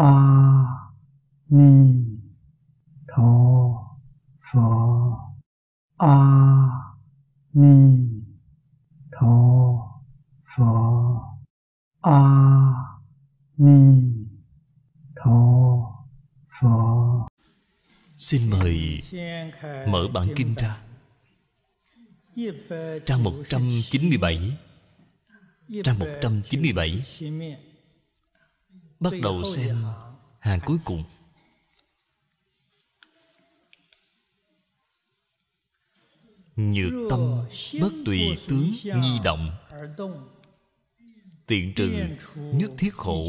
A Di Đà Phật. A Di Đà Phật. A Di Đà Phật. Xin mời mở bản kinh ra. Trang 197. Trang 197. Bắt đầu xem hàng cuối cùng. Nhược tâm bất tùy tướng nhi động, tiện trừ nhất thiết khổ.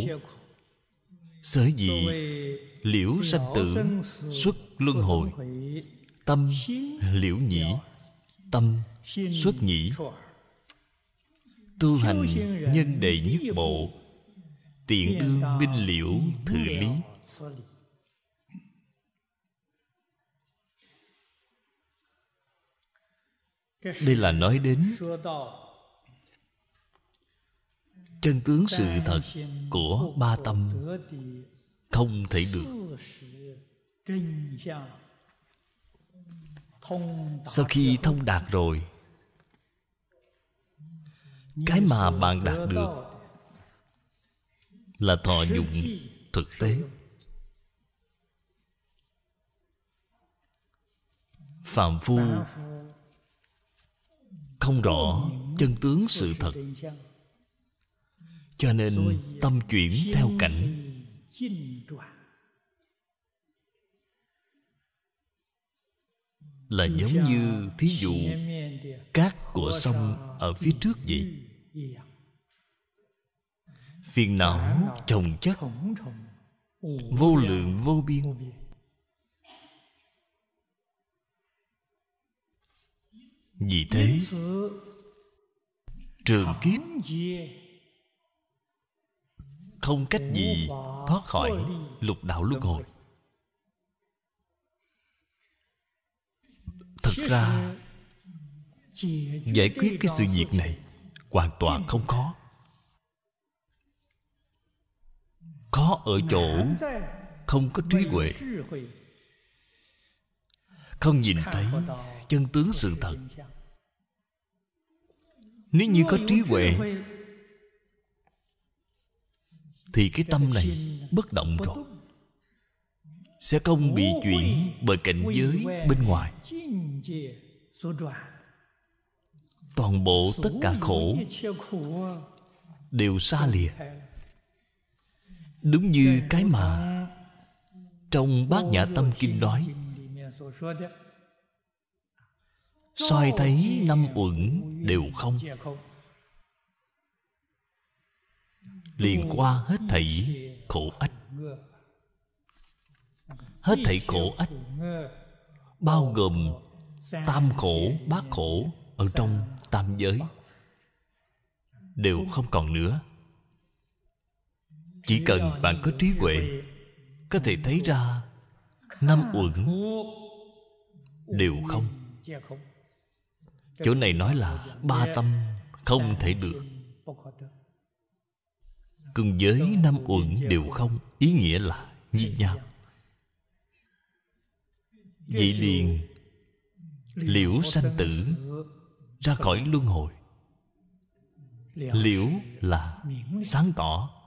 Sở dị liễu sanh tử xuất luân hồi. Tâm liễu nhĩ, tâm xuất nhĩ. Tu hành nhân đệ nhất bộ, tiện đương minh liễu thử lý. Đây là nói đến chân tướng sự thật của ba tâm không thể được. Sau khi thông đạt rồi, cái mà bạn đạt được là thọ dụng thực tế. Phàm phu không rõ chân tướng sự thật, cho nên tâm chuyển theo cảnh. Là giống như thí dụ cát của sông ở phía trước vậy. Phiền não chồng chất, vô lượng vô biên. Vì thế trường kiếp không cách gì thoát khỏi lục đạo luân hồi. Thật ra giải quyết cái sự việc này hoàn toàn không khó. Khó ở chỗ không có trí huệ, không nhìn thấy chân tướng sự thật. Nếu như có trí huệ thì cái tâm này bất động rồi, sẽ không bị chuyển bởi cảnh giới bên ngoài. Toàn bộ tất cả khổ đều xa lìa. Đúng như cái mà trong Bát Nhã Tâm Kinh nói, soi thấy năm uẩn đều không, liền qua hết thảy khổ ách. Hết thảy khổ ách bao gồm tam khổ, bát khổ ở trong tam giới đều không còn nữa. Chỉ cần bạn có trí huệ, có thể thấy ra năm uẩn đều không. Chỗ này nói là ba tâm không thể được. Cùng giới năm uẩn đều không, ý nghĩa là như nhau. Vậy liền liễu sanh tử, ra khỏi luân hồi. Liễu là sáng tỏ.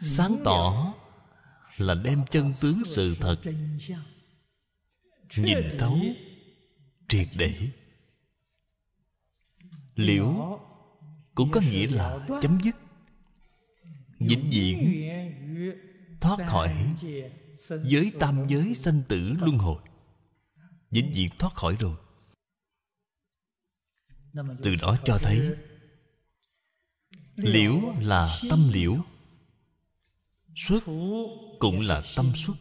Sáng tỏ là đem chân tướng sự thật nhìn thấu triệt để. Liễu cũng có nghĩa là chấm dứt, vĩnh viễn thoát khỏi giới tam giới sanh tử luân hồi. Vĩnh viễn thoát khỏi rồi. Từ đó cho thấy liễu là tâm liễu, xuất cũng là tâm xuất.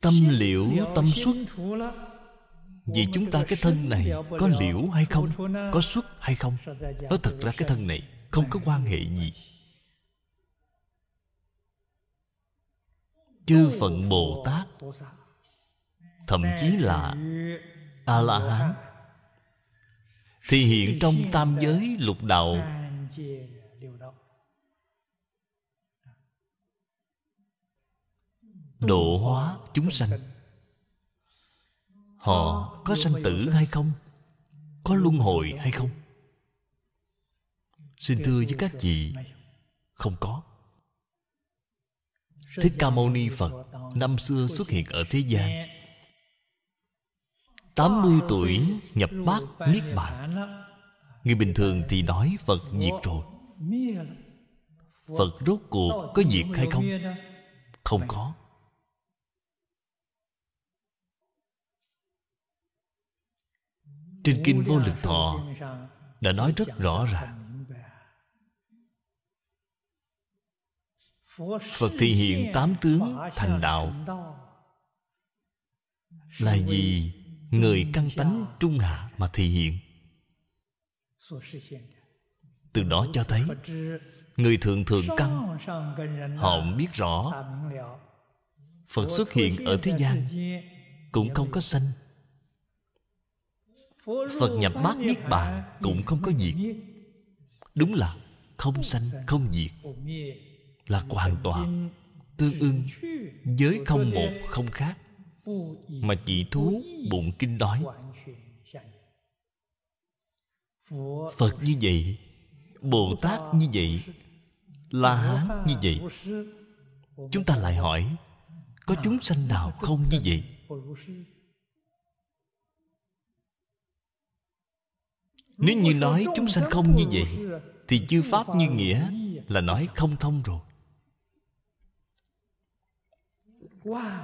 Tâm liễu, tâm xuất. Vì chúng ta cái thân này có liễu hay không, có xuất hay không, nói thật ra cái thân này không có quan hệ gì. Chư phận Bồ Tát, thậm chí là A La Hán, thì hiện trong tam giới lục đạo. Độ hóa chúng sanh. Họ có sanh tử hay không? Có luân hồi hay không? Xin thưa với các vị, không có. Thích Ca Mâu Ni Phật năm xưa xuất hiện ở thế gian, 80 tuổi nhập Bát Niết Bàn. Người bình thường thì nói Phật diệt rồi. Phật rốt cuộc có diệt hay không? Không có. Trên Kinh Vô Lượng Thọ đã nói rất rõ ràng, Phật thị hiện tám tướng thành đạo là gì? Người căn tánh trung hạ mà thị hiện. Từ đó cho thấy người thượng thượng căn họ biết rõ Phật xuất hiện ở thế gian cũng không có sanh, Phật nhập Bát Niết Bàn cũng không có diệt. Đúng là không sanh không diệt, là hoàn toàn tương ưng với không một không khác, mà chỉ thú bụng kinh đói. Phật như vậy, Bồ Tát như vậy, La Hán như vậy. Chúng ta lại hỏi, có chúng sanh nào không như vậy? Nếu như nói chúng sanh không như vậy thì chư pháp như nghĩa là nói không thông rồi.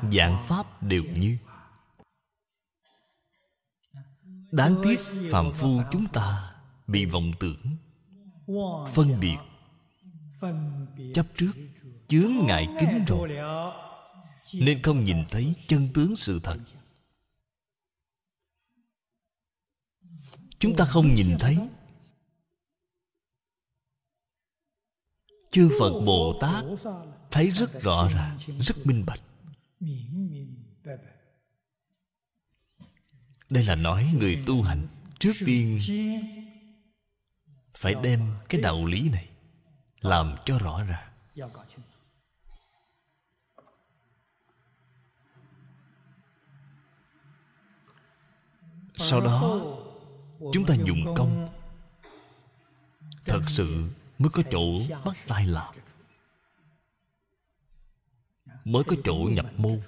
Vạn pháp đều như. Đáng tiếc phàm phu chúng ta bị vọng tưởng, phân biệt, chấp trước, chướng ngại kính rồi, nên không nhìn thấy chân tướng sự thật. Chúng ta không nhìn thấy chư Phật Bồ Tát thấy rất rõ ràng, rất minh bạch. Đây là nói người tu hành trước tiên phải đem cái đạo lý này làm cho rõ ràng. Sau đó chúng ta dùng công, thật sự mới có chỗ bắt tay làm, mới có chỗ nhập môn.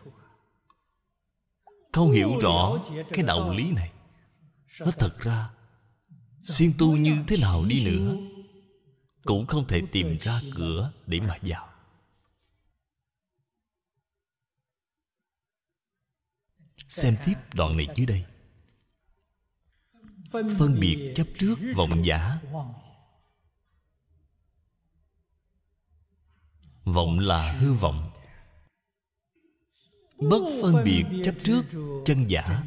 Không hiểu rõ cái đạo lý này, nó thật ra siêng tu như thế nào đi nữa cũng không thể tìm ra cửa để mà vào. Xem tiếp đoạn này dưới đây. Phân biệt chấp trước vọng giả. Vọng là hư vọng. Bất phân biệt chấp trước chân giả,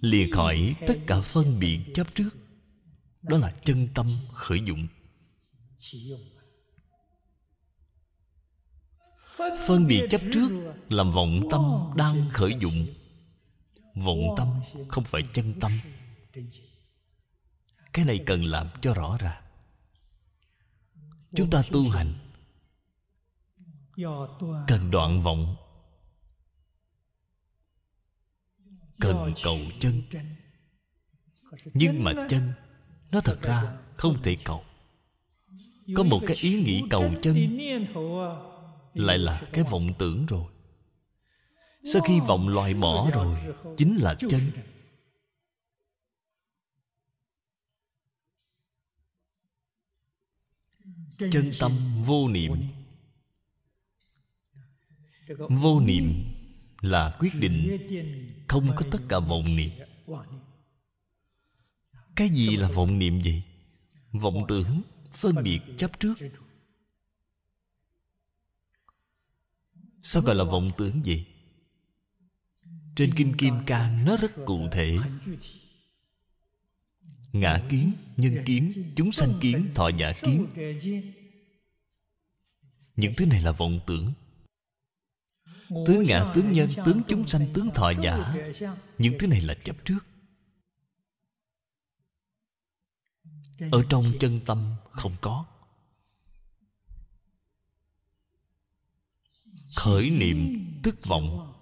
lìa khỏi tất cả phân biệt chấp trước. Đó là chân tâm khởi dụng. Phân biệt chấp trước làm vọng tâm đang khởi dụng. Vọng tâm không phải chân tâm. Cái này cần làm cho rõ ràng. Chúng ta tu hành cần đoạn vọng, cần cầu chân. Nhưng mà chân nó thật ra không thể cầu. Có một cái ý nghĩ cầu chân lại là cái vọng tưởng rồi. Sau khi vọng loại bỏ rồi chính là chân. Chân tâm vô niệm. Vô niệm là quyết định không có tất cả vọng niệm. Cái gì là vọng niệm vậy? Vọng tưởng, phân biệt, chấp trước. Sao gọi là vọng tưởng vậy? Trên Kinh Kim Cang nó rất cụ thể. Ngã kiến, nhân kiến, chúng sanh kiến, thọ giả kiến. Những thứ này là vọng tưởng. Tướng ngã, tướng nhân, tướng chúng sanh, tướng thọ giả. Những thứ này là chấp trước. ở trong chân tâm không có. Khởi niệm tức vọng,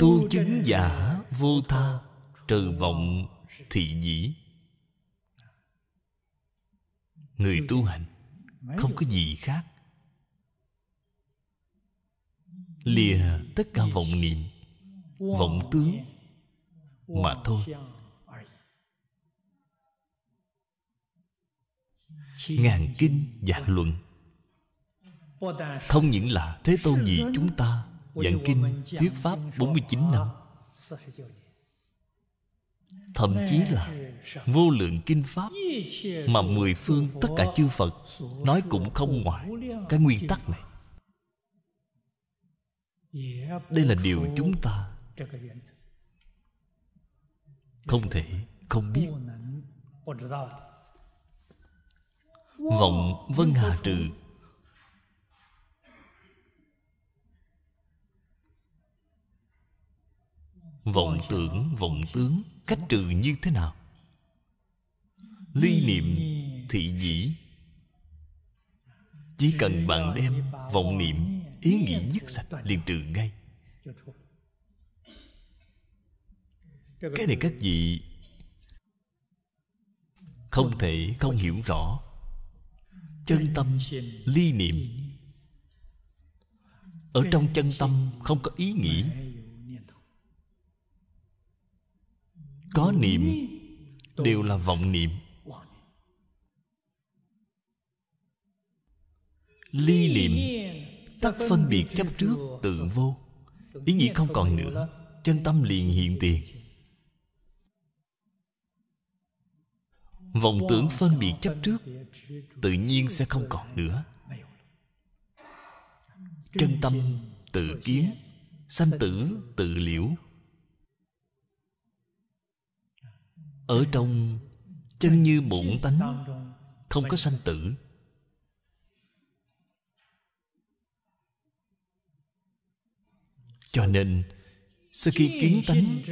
tu chứng giả vô tha, trừ vọng thị dĩ. Người tu hành không có gì khác, lìa tất cả vọng niệm, vọng tướng mà thôi. Ngàn kinh vạn luận, không những là Thế Tôn vì chúng ta giảng kinh thuyết pháp 49 năm, thậm chí là vô lượng kinh pháp mà 10 phương tất cả chư Phật nói cũng không ngoại cái nguyên tắc này. Đây là điều chúng ta không thể không biết. Vọng vân hà trừ, vọng tưởng vọng tướng cách trừ như thế nào? Ly niệm thị dĩ, chỉ cần bạn đem vọng niệm ý nghĩ dứt sạch liền trừ ngay. Cái này các vị không thể không hiểu rõ. Chân tâm ly niệm, ở trong chân tâm không có ý nghĩ, có niệm đều là vọng niệm. Ly niệm tắc phân biệt chấp trước tự vô, ý nghĩ không còn nữa, chân tâm liền hiện tiền. Vọng tưởng phân biệt chấp trước tự nhiên sẽ không còn nữa. Chân tâm tự kiến, sanh tử tự liễu. Ở trong chân như bổn tánh không có sanh tử. Cho nên sau khi kiến tánh,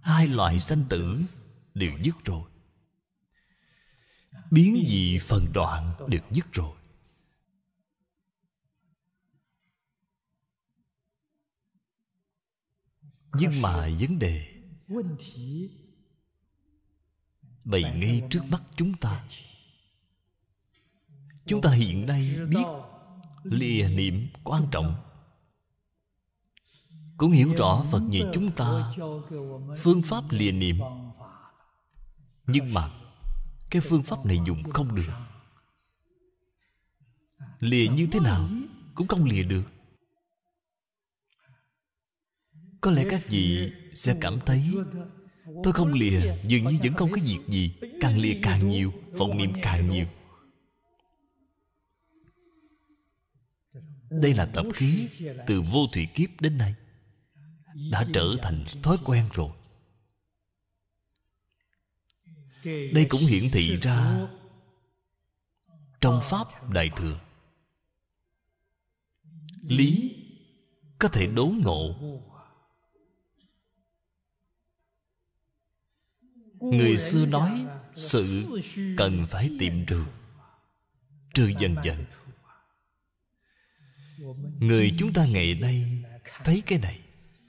hai loại sanh tử đều dứt rồi, biến dị phần đoạn được dứt rồi. Nhưng mà vấn đề bày ngay trước mắt chúng ta. Chúng ta hiện nay biết lìa niệm quan trọng, cũng hiểu rõ Phật dạy chúng ta phương pháp lìa niệm, nhưng mà cái phương pháp này dùng không được. Lìa như thế nào cũng không lìa được. Có lẽ các vị sẽ cảm thấy tôi không lìa dường như vẫn không có việc gì. Càng lìa càng nhiều, vọng niệm càng nhiều. Đây là tập khí từ vô thủy kiếp đến nay, đã trở thành thói quen rồi. Đây cũng hiển thị ra trong Pháp Đại Thừa. Lý có thể đốn ngộ, người xưa nói sự cần phải tìm trừ, trừ dần dần. Người chúng ta ngày nay thấy cái này,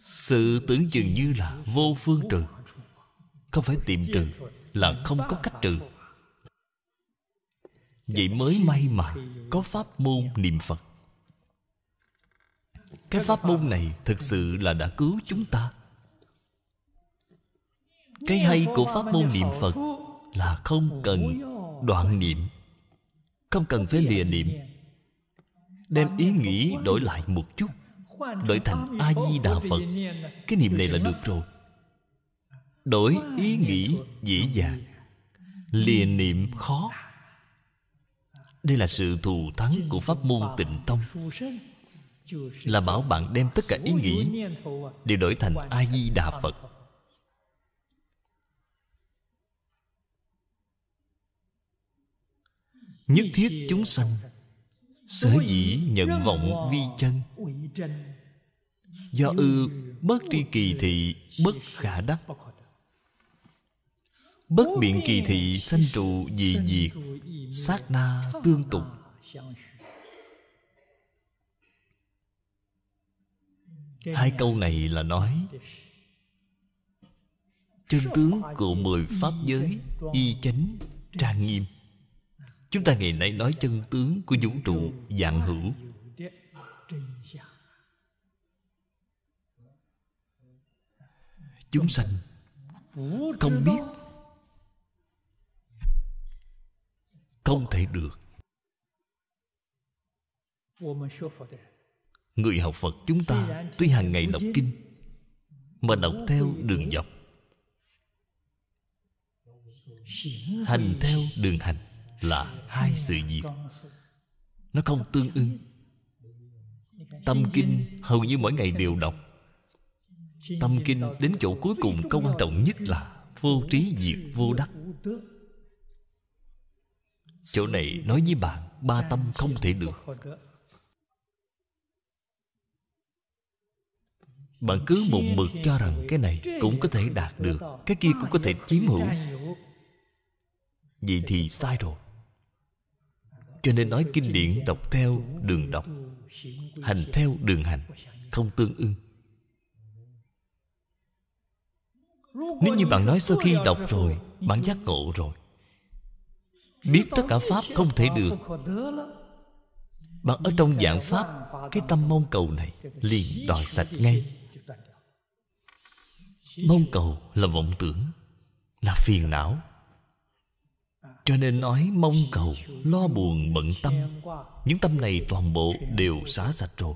sự tưởng chừng như là vô phương trừ, không phải tìm trừ, là không có cách trừ. Vậy mới may mà có pháp môn niệm Phật. Cái pháp môn này thực sự là đã cứu chúng ta. Cái hay của pháp môn niệm Phật là không cần đoạn niệm, không cần phải lìa niệm. Đem ý nghĩ đổi lại một chút, đổi thành A Di Đà Phật, cái niệm này là được rồi. Đổi ý nghĩ dễ dàng, lìa niệm khó. Đây là sự thù thắng của pháp môn Tịnh Tông, là bảo bạn đem tất cả ý nghĩ đều đổi thành A Di Đà Phật. Nhất thiết chúng sanh sở dĩ nhận vọng vi chân, Do ư bất tri kỳ thị, bất khả đắc. Bất biện kỳ thị sanh trụ dị diệt, sát na tương tục. Hai câu này là nói chân tướng của 10 pháp giới y chánh trang nghiêm. Chúng ta ngày nay nói chân tướng của vũ trụ vạn hữu. Chúng sanh không biết, không thể được. Người học Phật chúng ta tuy hàng ngày đọc kinh, mà đọc theo đường dọc, hành theo đường hành là hai sự việc, nó không tương ưng. Tâm kinh hầu như mỗi ngày đều đọc. Tâm kinh đến chỗ cuối cùng, câu quan trọng nhất là vô trí diệt vô đắc. Chỗ này nói với bạn ba tâm không thể được. Bạn cứ một mực cho rằng cái này cũng có thể đạt được, cái kia cũng có thể chiếm hữu, vậy thì sai rồi. Cho nên nói kinh điển đọc theo đường đọc, hành theo đường hành, không tương ưng. Nếu như bạn nói sau khi đọc rồi, bạn giác ngộ rồi, biết tất cả pháp không thể được, bạn ở trong dạng pháp, cái tâm mong cầu này liền đòi sạch ngay. Mong cầu là vọng tưởng, là phiền não. Cho nên nói mong cầu, lo buồn, bận tâm, những tâm này toàn bộ đều xả sạch rồi.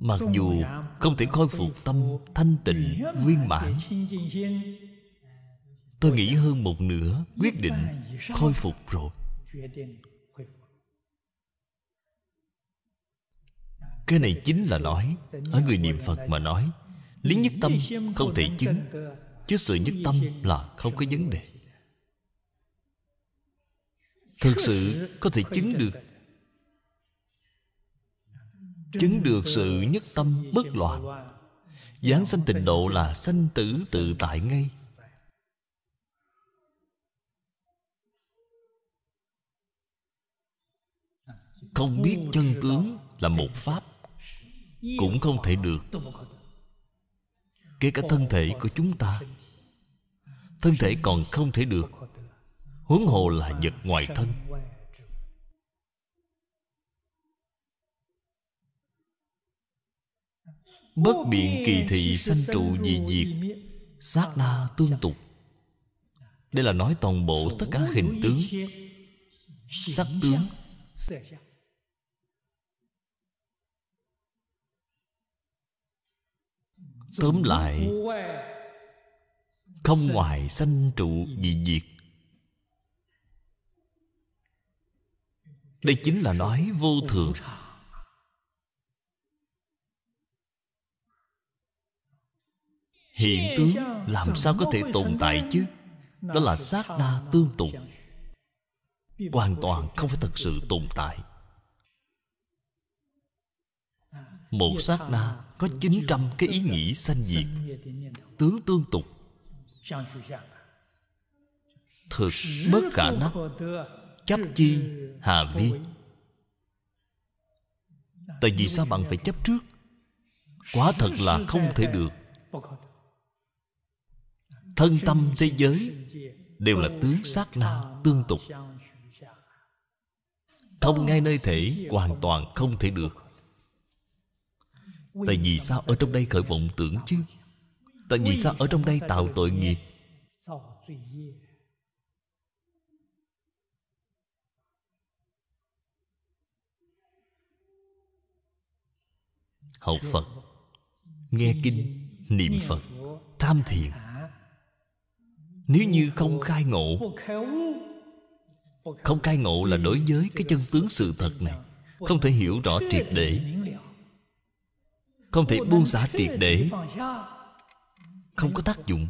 Mặc dù không thể khôi phục tâm thanh tịnh viên mãn, tôi nghĩ hơn một nửa quyết định khôi phục rồi. Cái này chính là nói, ở người niệm Phật mà nói, lý nhất tâm không thể chứng, chứ sự nhất tâm là không có vấn đề. Thực sự có thể chứng được. Chứng được sự nhất tâm bất loạn, giáng sanh tịnh độ là sanh tử tự tại ngay. Không biết chân tướng là một pháp cũng không thể được. Kể cả thân thể của chúng ta, thân thể còn không thể được, huống hồ là vật ngoài thân. Bất biện kỳ thị sanh trụ dị diệt, sát na tương tục. Đây là nói toàn bộ tất cả hình tướng, sắc tướng, tóm lại không ngoài sanh trụ dị diệt. Đây chính là nói vô thường. Hiện tướng làm sao có thể tồn tại chứ? Đó là sát na tương tục, hoàn toàn không phải thật sự tồn tại. Một sát na có 900 cái ý nghĩ sanh diệt, tướng tương tục, thực bất khả đắc, chấp chi hà vi. Tại vì sao bạn phải chấp trước? Quả thật là không thể được. Thân tâm thế giới đều là tướng sát na tương tục. Thông ngay nơi thể hoàn toàn không thể được. Tại vì sao ở trong đây khởi vọng tưởng chứ? Tại vì sao ở trong đây tạo tội nghiệp? Học Phật, nghe kinh, niệm Phật, tham thiền, nếu như không khai ngộ, không khai ngộ là đối với cái chân tướng sự thật này không thể hiểu rõ triệt để, không thể buông xả triệt để, không có tác dụng.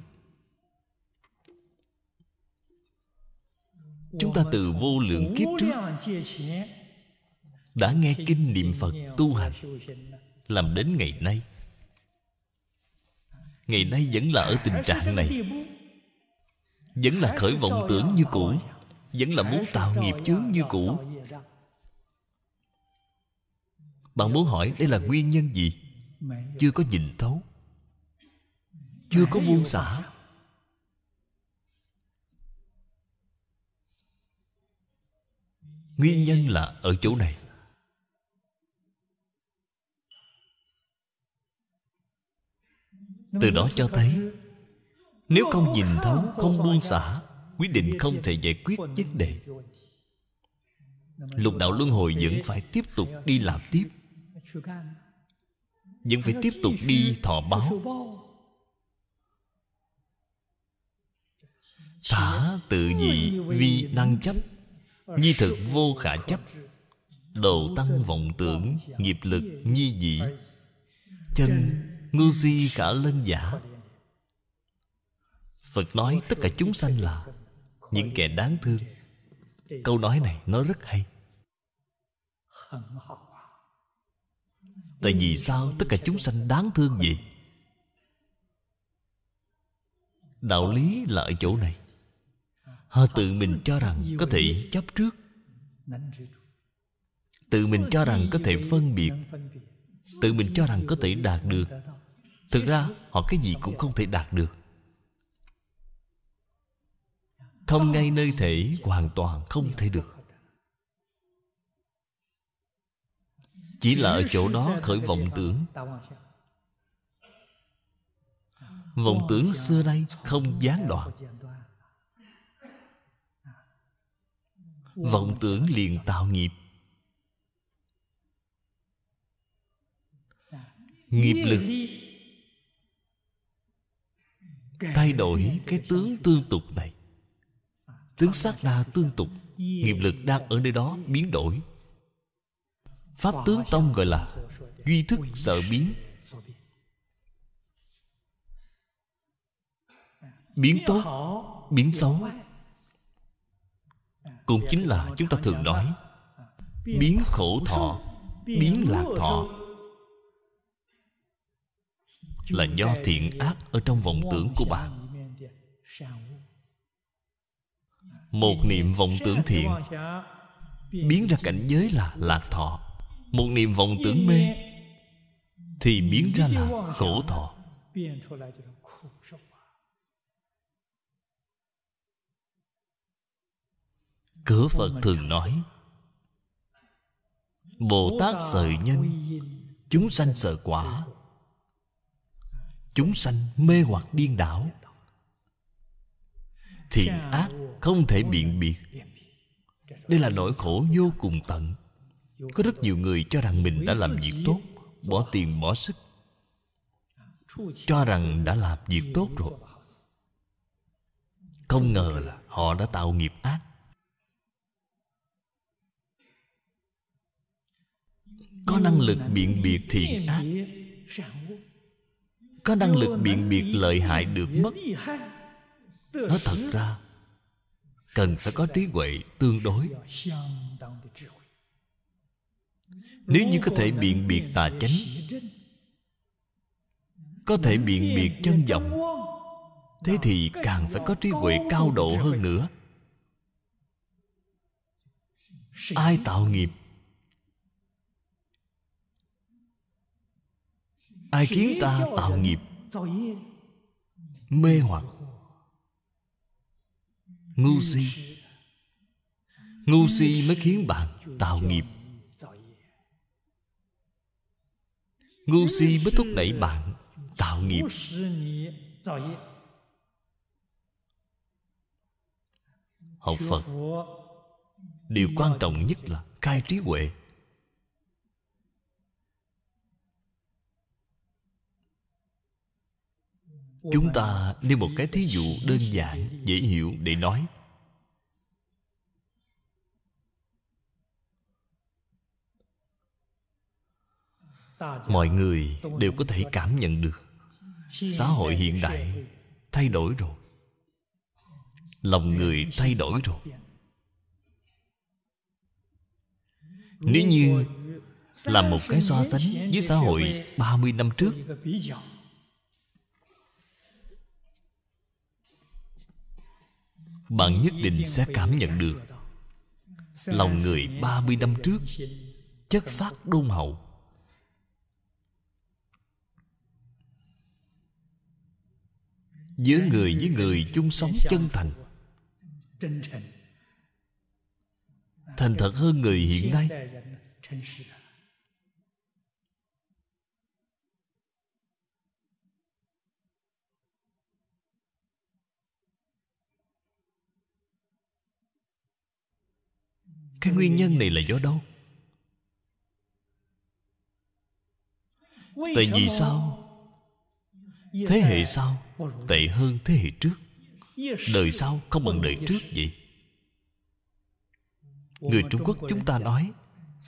Chúng ta từ vô lượng kiếp trước đã nghe kinh niệm Phật tu hành, làm đến ngày nay. Ngày nay vẫn là ở tình trạng này, vẫn là khởi vọng tưởng như cũ, vẫn là muốn tạo nghiệp chướng như cũ. Bạn muốn hỏi đây là nguyên nhân gì? Chưa có nhìn thấu, chưa có buông xả. Nguyên nhân là ở chỗ này. Từ đó cho thấy, nếu không nhìn thấu, không buông xả, quyết định không thể giải quyết vấn đề. Lục đạo luân hồi vẫn phải tiếp tục đi làm tiếp, vẫn phải tiếp tục đi thọ báo. Thả tự dị vi năng chấp, nhi thực vô khả chấp, đầu tăng vọng tưởng, nghiệp lực nhi dĩ, chân ngu si khả lên giả. Phật nói tất cả chúng sanh là những kẻ đáng thương. Câu nói này nói rất hay. Tại vì sao tất cả chúng sanh đáng thương vậy? Đạo lý là ở chỗ này. Họ tự mình cho rằng có thể chấp trước, tự mình cho rằng có thể phân biệt, tự mình cho rằng có thể đạt được. Thực ra họ cái gì cũng không thể đạt được. Không ngay nơi thể hoàn toàn không thể được. Chỉ là ở chỗ đó khởi vọng tưởng. Vọng tưởng xưa nay không gián đoạn, vọng tưởng liền tạo nghiệp. Nghiệp lực thay đổi cái tướng tương tục này, tướng sát na tương tục. Nghiệp lực đang ở nơi đó biến đổi. Pháp tướng tông gọi là duy thức sợ biến. Biến tốt, biến xấu cũng chính là chúng ta thường nói biến khổ thọ, biến lạc thọ, là do thiện ác ở trong vọng tưởng của bạn. Một niệm vọng tưởng thiện biến ra cảnh giới là lạc thọ, một niệm vọng tưởng mê thì biến ra là khổ thọ. Cửa Phật thường nói Bồ Tát sợ nhân, chúng sanh sợ quả. Chúng sanh mê hoặc điên đảo, thiện ác không thể biện biệt. Đây là nỗi khổ vô cùng tận. Có rất nhiều người cho rằng mình đã làm việc tốt, bỏ tiền bỏ sức, cho rằng đã làm việc tốt rồi. Không ngờ là họ đã tạo nghiệp ác. Có năng lực biện biệt thiện ác, có năng lực biện biệt lợi hại được mất. Nói thật ra, cần phải có trí huệ tương đối. Nếu như có thể biện biệt tà chánh, có thể biện biệt chân vọng, thế thì càng phải có trí huệ cao độ hơn nữa. Ai tạo nghiệp? Ai khiến ta tạo nghiệp? Mê hoặc, ngu si. Ngu si mới khiến bạn tạo nghiệp. Ngu si mới thúc đẩy bạn tạo nghiệp. Học Phật, điều quan trọng nhất là khai trí huệ. Chúng ta nêu một cái thí dụ đơn giản, dễ hiểu để nói. Mọi người đều có thể cảm nhận được xã hội hiện đại thay đổi rồi, lòng người thay đổi rồi. Nếu như làm một cái so sánh với xã hội 30 năm trước, bạn nhất định sẽ cảm nhận được lòng người 30 năm trước chất phát đôn hậu. Giữa người với người chung sống chân thành, thành thật hơn người hiện nay. Cái nguyên nhân này là do đâu? Tại vì sao thế hệ sau tệ hơn thế hệ trước, đời sau không bằng đời trước vậy? Người Trung Quốc chúng ta nói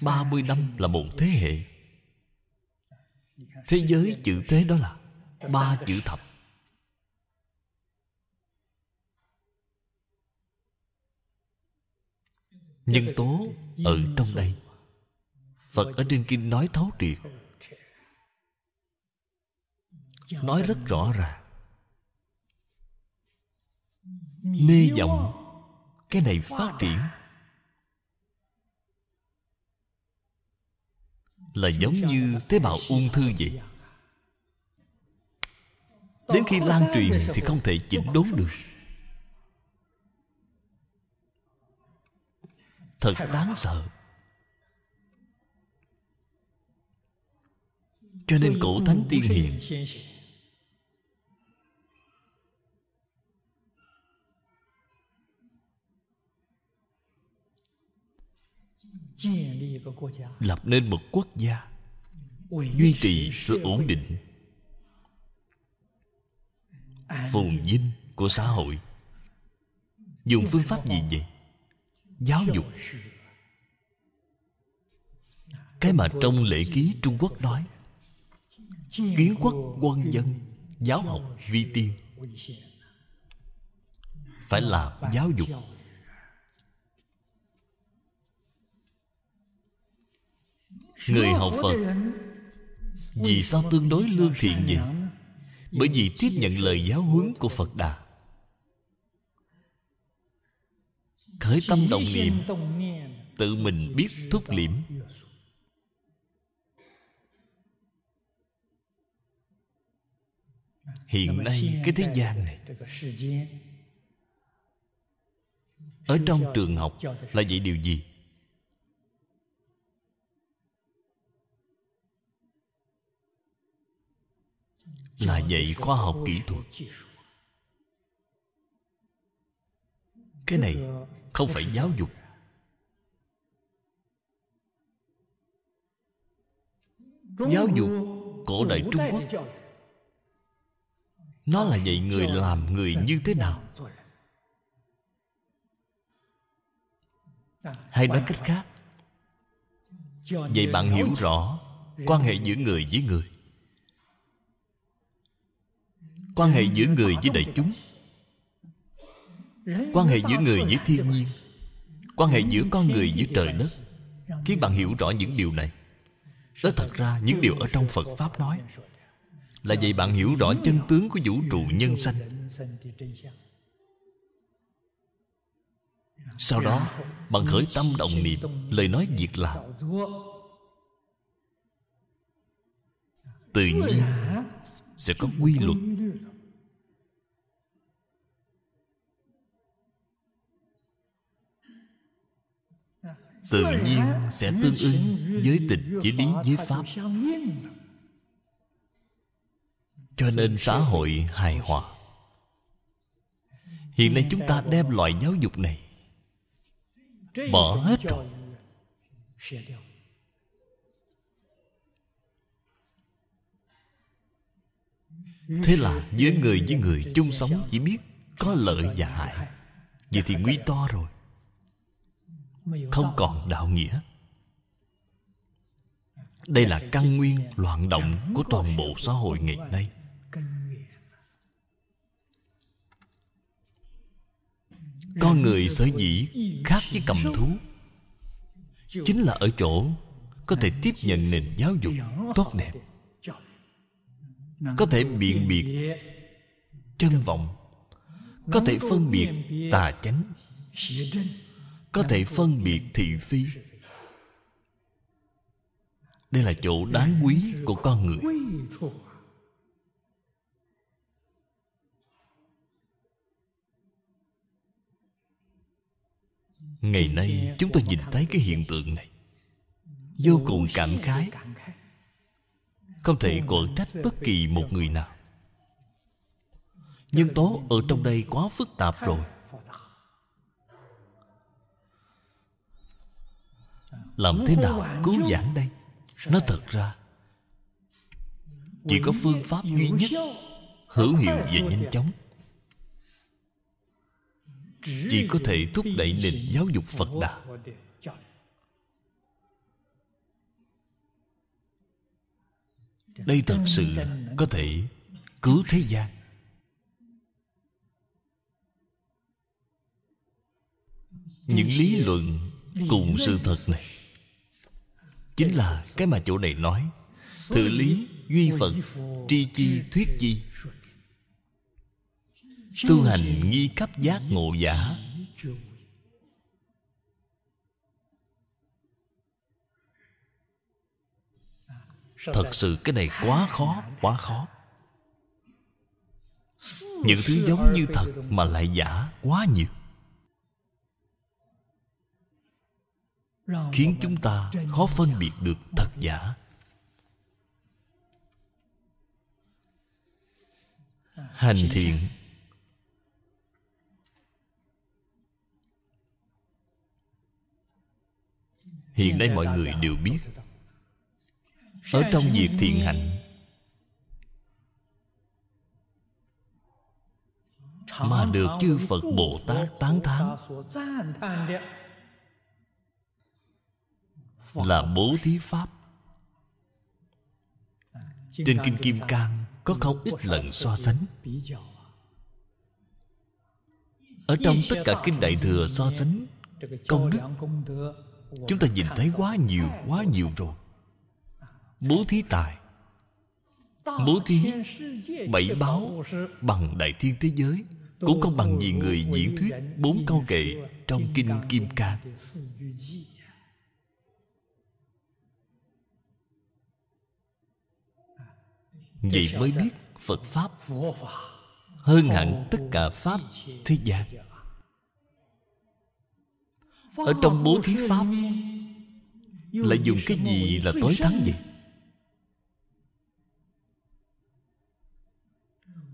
30 năm là một thế hệ. Thế giới chữ thế đó là 3 chữ thập. Nhân tố ở trong đây Phật ở trên kinh nói thấu triệt, nói rất rõ ràng. Mê vọng cái này phát triển là giống như tế bào ung thư vậy. Đến khi lan truyền thì không thể chỉnh đốn được. Thật đáng sợ. Cho nên cổ thánh tiên hiền lập nên một quốc gia, duy trì sự ổn định phồn vinh của xã hội. Dùng phương pháp gì vậy? Giáo dục. Cái mà trong lễ ký Trung Quốc nói kiến quốc quân dân, giáo học vi tiên. Phải làm giáo dục. Người học Phật vì sao tương đối lương thiện vậy? Bởi vì tiếp nhận lời giáo huấn của Phật Đà, khởi tâm động niệm, tự mình biết thúc liễm. Hiện nay cái thế gian này, ở trong trường học là dạy điều gì? Là dạy khoa học kỹ thuật. Cái này không phải giáo dục. Giáo dục cổ đại Trung Quốc nó là dạy người làm người như thế nào. Hay nói cách khác, dạy bạn hiểu rõ quan hệ giữa người với người, quan hệ giữa người với đại chúng, quan hệ giữa người với thiên nhiên, quan hệ giữa con người với trời đất. Khiến bạn hiểu rõ những điều này. Đó thật ra những điều ở trong Phật Pháp nói là vậy. Bạn hiểu rõ chân tướng của vũ trụ nhân sanh, sau đó bạn khởi tâm động niệm, lời nói việc làm, tự nhiên sẽ có quy luật. Tự nhiên sẽ tương ứng với tình, với lý, với pháp. Cho nên xã hội hài hòa. Hiện nay chúng ta đem loại giáo dục này bỏ hết rồi. Thế là với người chung sống chỉ biết có lợi và hại. Vậy thì nguy to rồi. Không còn đạo nghĩa. Đây là căn nguyên loạn động của toàn bộ xã hội ngày nay. Con người sở dĩ khác với cầm thú chính là ở chỗ có thể tiếp nhận nền giáo dục tốt đẹp, có thể biện biệt chân vọng, có thể phân biệt tà chánh, có thể phân biệt thị phi. Đây là chỗ đáng quý của con người. Ngày nay chúng tôi nhìn thấy cái hiện tượng này, vô cùng cảm khái. Không thể quở trách bất kỳ một người nào. Nhân tố ở trong đây quá phức tạp rồi. Làm thế nào cứu giảng đây? Nó thật ra chỉ có phương pháp duy nhất hữu hiệu và nhanh chóng, chỉ có thể thúc đẩy nền giáo dục Phật Đà. Đây thật sự có thể cứu thế gian. Những lý luận cùng sự thật này chính là cái mà chỗ này nói: tự lý duy Phật, tri chi thuyết chi, tu hành nghi cấp giác ngộ giả. Thật sự cái này quá khó, quá khó. Những thứ giống như thật mà lại giả quá nhiều, khiến chúng ta khó phân biệt được thật giả. Hành thiện hiện nay mọi người đều biết, ở trong việc thiện hạnh mà được chư Phật Bồ Tát tán thán là bố thí pháp. Trên Kinh Kim Cang có không ít lần so sánh. Ở trong tất cả Kinh Đại Thừa so sánh công đức, chúng ta nhìn thấy quá nhiều rồi. Bố thí tài, bố thí bảy báo bằng đại thiên thế giới cũng không bằng gì người diễn thuyết 4 câu kệ trong Kinh Kim Cang. Vậy mới biết Phật Pháp hơn hẳn tất cả Pháp thế gian. Ở trong bố thí Pháp lại dùng cái gì là tối thắng vậy?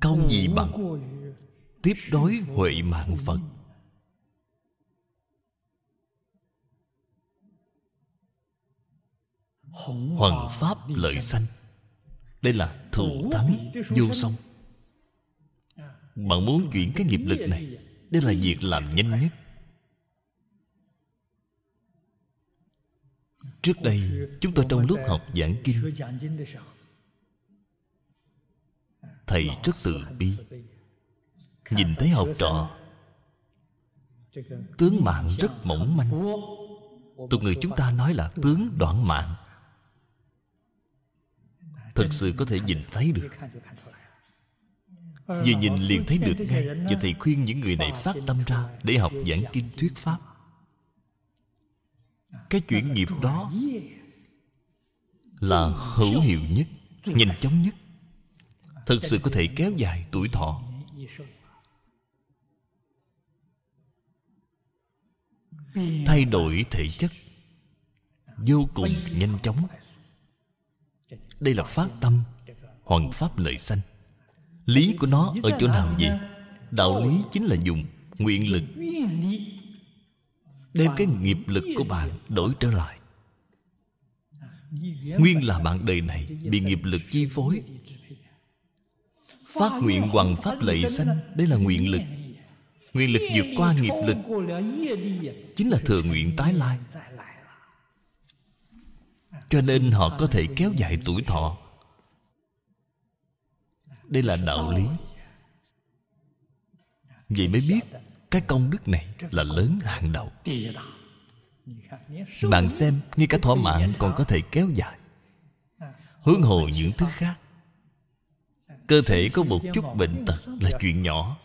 Không gì bằng tiếp đối huệ mạng Phật. Hoằng Pháp lợi sanh, đây là thù thắng vô song. Bạn muốn chuyển cái nghiệp lực này, đây là việc làm nhanh nhất. Trước đây chúng tôi trong lúc học giảng kinh, thầy rất từ bi, nhìn thấy học trò tướng mạng rất mỏng manh. Tục người chúng ta nói là tướng đoạn mạng. Thật sự có thể nhìn thấy được. Vừa nhìn liền thấy được ngay. Và thầy khuyên những người này phát tâm ra để học giảng kinh thuyết pháp. Cái chuyển nghiệp đó là hữu hiệu nhất, nhanh chóng nhất. Thật sự có thể kéo dài tuổi thọ. Thay đổi thể chất vô cùng nhanh chóng. Đây là phát tâm hoằng pháp lợi sanh. Lý của nó ở chỗ nào vậy? Đạo lý chính là dùng nguyện lực, đem cái nghiệp lực của bạn đổi trở lại. Nguyên là bạn đời này bị nghiệp lực chi phối. Phát nguyện hoằng pháp lợi sanh, đây là nguyện lực. Nguyện lực vượt qua nghiệp lực, chính là thừa nguyện tái lai. Cho nên họ có thể kéo dài tuổi thọ. Đây là đạo lý. Vậy mới biết cái công đức này là lớn hàng đầu. Bạn xem, ngay cả thọ mạng còn có thể kéo dài, huống hồ những thứ khác. Cơ thể có một chút bệnh tật là chuyện nhỏ,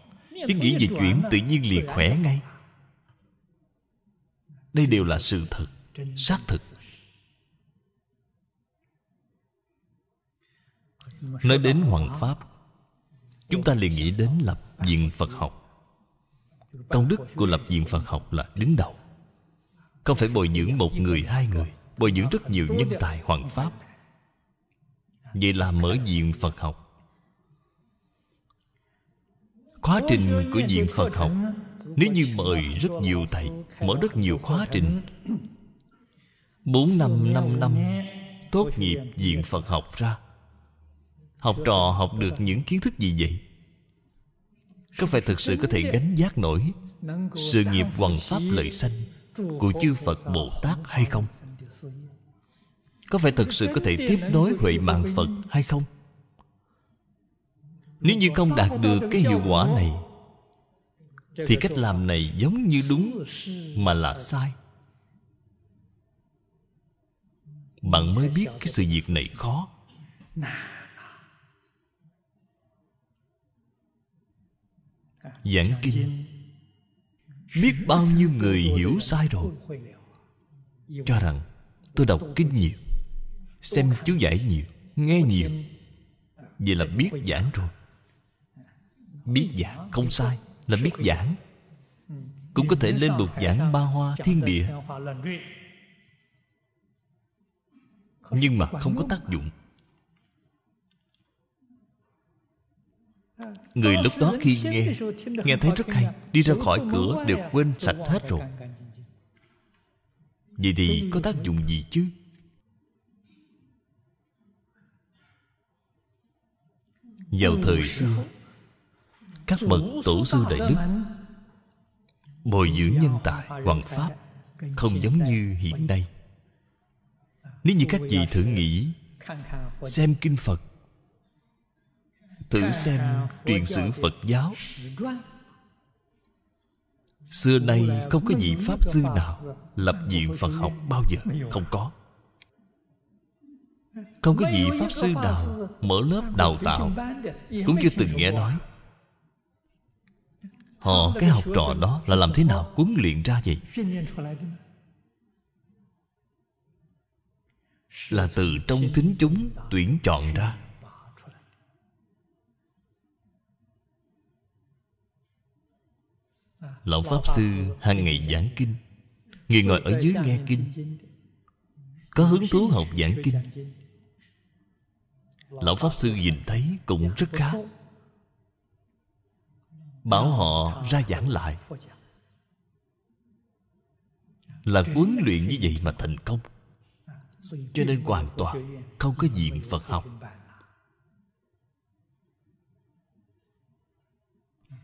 ý nghĩ về chuyện tự nhiên liền khỏe ngay. Đây đều là sự thật, xác thực. Nói đến hoằng pháp, chúng ta liền nghĩ đến lập viện Phật học. Công đức của lập viện Phật học là đứng đầu. Không phải bồi dưỡng một người, hai người, bồi dưỡng rất nhiều nhân tài hoằng pháp. Vậy là mở viện Phật học. Khóa trình của viện Phật học, nếu như mời rất nhiều thầy, mở rất nhiều khóa trình, 4 năm, 5 năm tốt nghiệp viện Phật học ra, học trò học được những kiến thức gì vậy? Có phải thực sự có thể gánh vác nổi sự nghiệp hoằng pháp lợi sanh của chư Phật Bồ Tát hay không? Có phải thực sự có thể tiếp nối huệ mạng Phật hay không? Nếu như không đạt được cái hiệu quả này, thì cách làm này giống như đúng mà là sai. Bạn mới biết cái sự việc này khó. Giảng kinh, biết bao nhiêu người hiểu sai rồi, cho rằng tôi đọc kinh nhiều, xem chú giải nhiều, nghe nhiều, vậy là biết giảng rồi. Biết giảng không sai, là biết giảng. Cũng có thể lên bục giảng Ba Hoa Thiên Địa, nhưng mà không có tác dụng. Người lúc đó khi nghe thấy rất hay, đi ra khỏi cửa đều quên sạch hết rồi. Vậy thì có tác dụng gì chứ? Vào thời xưa, các bậc tổ sư đại đức bồi dưỡng nhân tài hoằng pháp không giống như hiện nay. Nếu như các vị thử nghĩ, xem kinh Phật, thử xem truyền sử Phật giáo, xưa nay không có vị pháp sư nào lập viện Phật học bao giờ, không có. Không có vị pháp sư nào mở lớp đào tạo, cũng chưa từng nghe nói. Họ cái học trò đó là làm thế nào huấn luyện ra vậy? Là từ trong thính chúng tuyển chọn ra. Lão pháp sư hàng ngày giảng kinh, người ngồi ở dưới nghe kinh, có hứng thú học giảng kinh, lão pháp sư nhìn thấy cũng rất khá, bảo họ ra giảng lại. Là huấn luyện như vậy mà thành công. Cho nên hoàn toàn không có diện Phật học,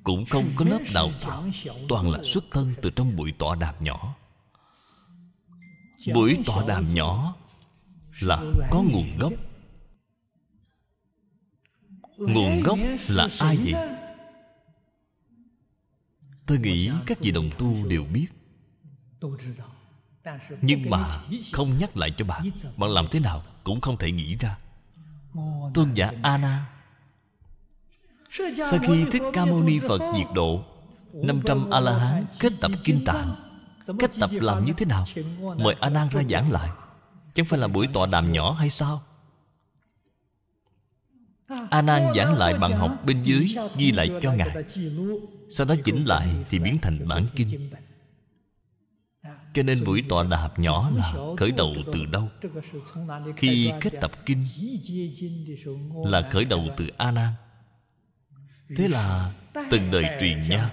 cũng không có lớp đào tạo, toàn là xuất thân từ trong buổi tọa đàm nhỏ. Buổi tọa đàm nhỏ là có nguồn gốc. Nguồn gốc là ai vậy? Tôi nghĩ các vị đồng tu đều biết, nhưng mà không nhắc lại cho bạn, bạn làm thế nào cũng không thể nghĩ ra. Tôn giả Ananda sau khi Thích Ca Mâu Ni Phật diệt độ, 500 A-la-hán kết tập kinh tạng. Kết tập làm như thế nào? Mời A Nan ra giảng lại. Chẳng phải là buổi tọa đàm nhỏ hay sao? A Nan giảng lại bạn học bên dưới, ghi lại cho ngài. Sau đó chỉnh lại thì biến thành bản kinh. Cho nên buổi tọa đàm nhỏ là khởi đầu từ đâu? Khi kết tập kinh là khởi đầu từ A Nan. Thế là từng đời truyền nha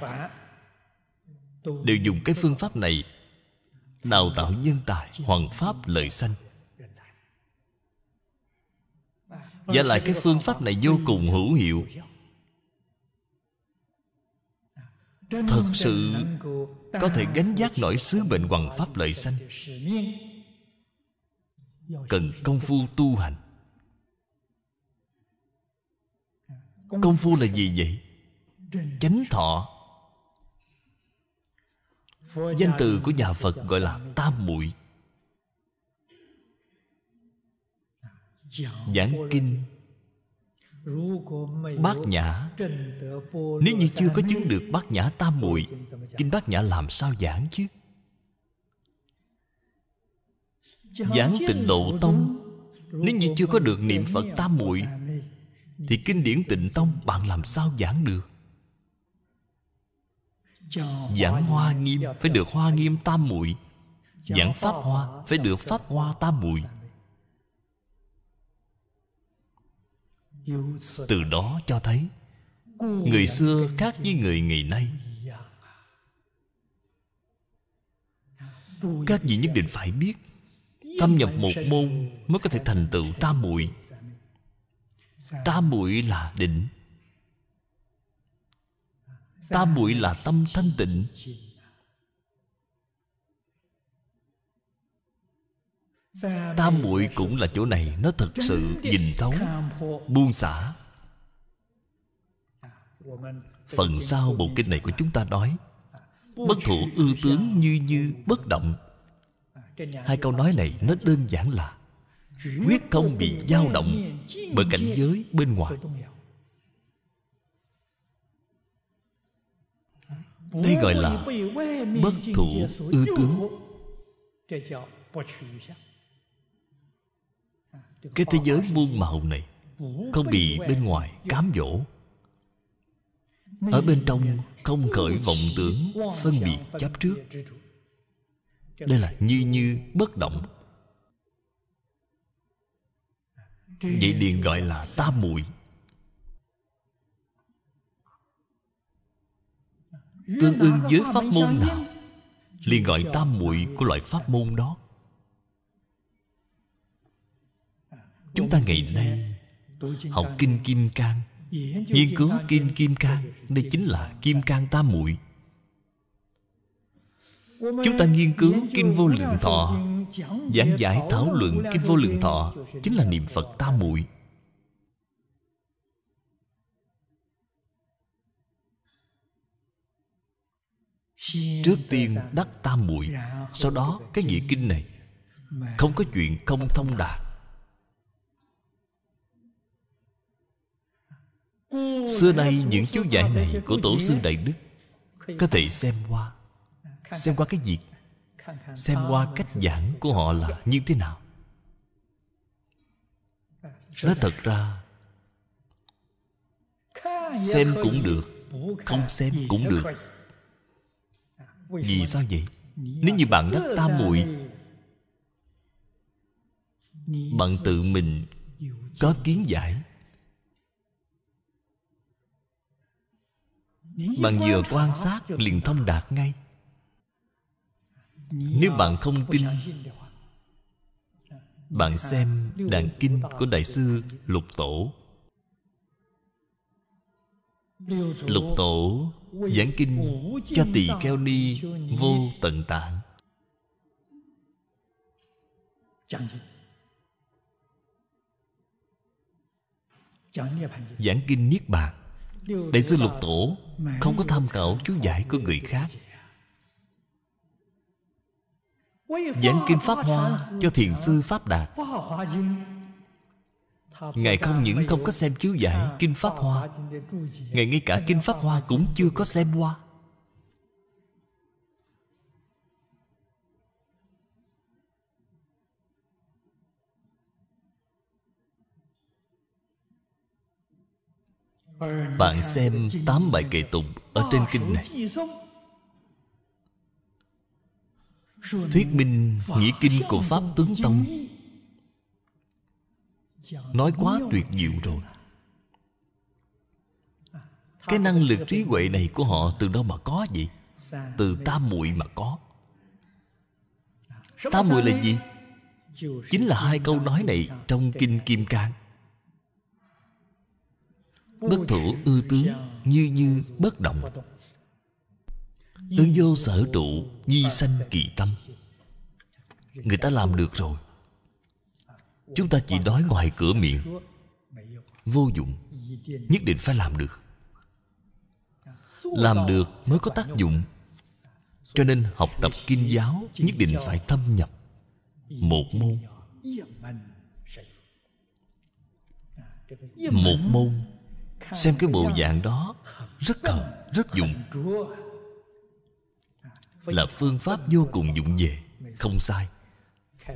đều dùng cái phương pháp này đào tạo nhân tài hoằng pháp lợi sanh. Và lại cái phương pháp này vô cùng hữu hiệu, thật sự có thể gánh vác nổi sứ mệnh hoằng pháp lợi sanh. Cần công phu tu hành. Công phu là gì vậy? Chánh thọ. Danh từ của nhà Phật gọi là tam muội. Giảng kinh Bát Nhã, nếu như chưa có chứng được Bát Nhã tam muội, kinh Bát Nhã làm sao giảng chứ? Giảng Tịnh Độ Tông, nếu như chưa có được niệm Phật tam muội, thì kinh điển Tịnh Tông bạn làm sao giảng được? Giảng Hoa Nghiêm phải được Hoa Nghiêm tam muội, giảng Pháp Hoa phải được Pháp Hoa tam muội. Từ đó cho thấy người xưa khác với người ngày nay. Các vị nhất định phải biết, thâm nhập một môn mới có thể thành tựu tam muội. Tam muội là định, tam muội là tâm thanh tịnh. Tam muội cũng là chỗ này, nó thật sự nhìn thấu, buông xả. Phần sau bộ kinh này của chúng ta nói: bất thủ ư tướng, như như bất động. Hai câu nói này nó đơn giản là quyết không bị dao động bởi cảnh giới bên ngoài. Đây gọi là bất thủ ư tướng. Cái thế giới muôn màu này không bị bên ngoài cám dỗ, ở bên trong không khởi vọng tưởng, phân biệt chấp trước. Đây là như như bất động. Vậy liền gọi là tam muội. Tương ưng với pháp môn nào liền gọi tam muội của loại pháp môn đó. Chúng ta ngày nay học kinh Kim Cang, nghiên cứu kinh Kim Cang, đây chính là Kim Cang tam muội. Chúng ta nghiên cứu kinh Vô Lượng Thọ, giảng giải thảo luận kinh Vô Lượng Thọ chính là niệm Phật tam muội. Trước tiên đắc tam muội, sau đó cái nghĩa kinh này không có chuyện không thông đạt. Xưa nay những chú giải này của tổ sư Đại Đức có thể xem qua. Xem qua cái gì? Xem qua cách giảng của họ là như thế nào. Nói thật ra, xem cũng được, không xem cũng được. Vì sao vậy? Nếu như bạn đắc tam muội, bạn tự mình có kiến giải, bạn vừa quan sát liền thông đạt ngay. Nếu bạn không tin, bạn xem đàn kinh của Đại sư Lục Tổ. Lục Tổ giảng kinh cho tỳ kheo ni vô tận tạng. Giảng kinh Niết Bàn, Đại sư Lục Tổ không có tham khảo chú giải của người khác. Giảng kinh Pháp Hoa cho thiền sư Pháp Đạt, Ngài không những không có xem chú giải kinh Pháp Hoa, Ngài ngay cả kinh Pháp Hoa cũng chưa có xem qua. Bạn xem 8 bài kệ tụng ở trên kinh này, thuyết minh nghĩa kinh của Pháp Tướng Tông, nói quá tuyệt diệu rồi. Cái năng lực trí huệ này của họ từ đâu mà có vậy? Từ tam muội mà có. Tam muội là gì? Chính là hai câu nói này trong kinh Kim Cang: bất thủ ư tướng, như như bất động. Ứng vô sở trụ, nhi sanh kỳ tâm. Người ta làm được rồi, chúng ta chỉ nói ngoài cửa miệng vô dụng. Nhất định phải làm được. Làm được mới có tác dụng. Cho nên học tập kinh giáo nhất định phải thâm nhập một môn. Một môn, xem cái bộ dạng đó rất thật, rất dụng, là phương pháp vô cùng dụng về. Không sai.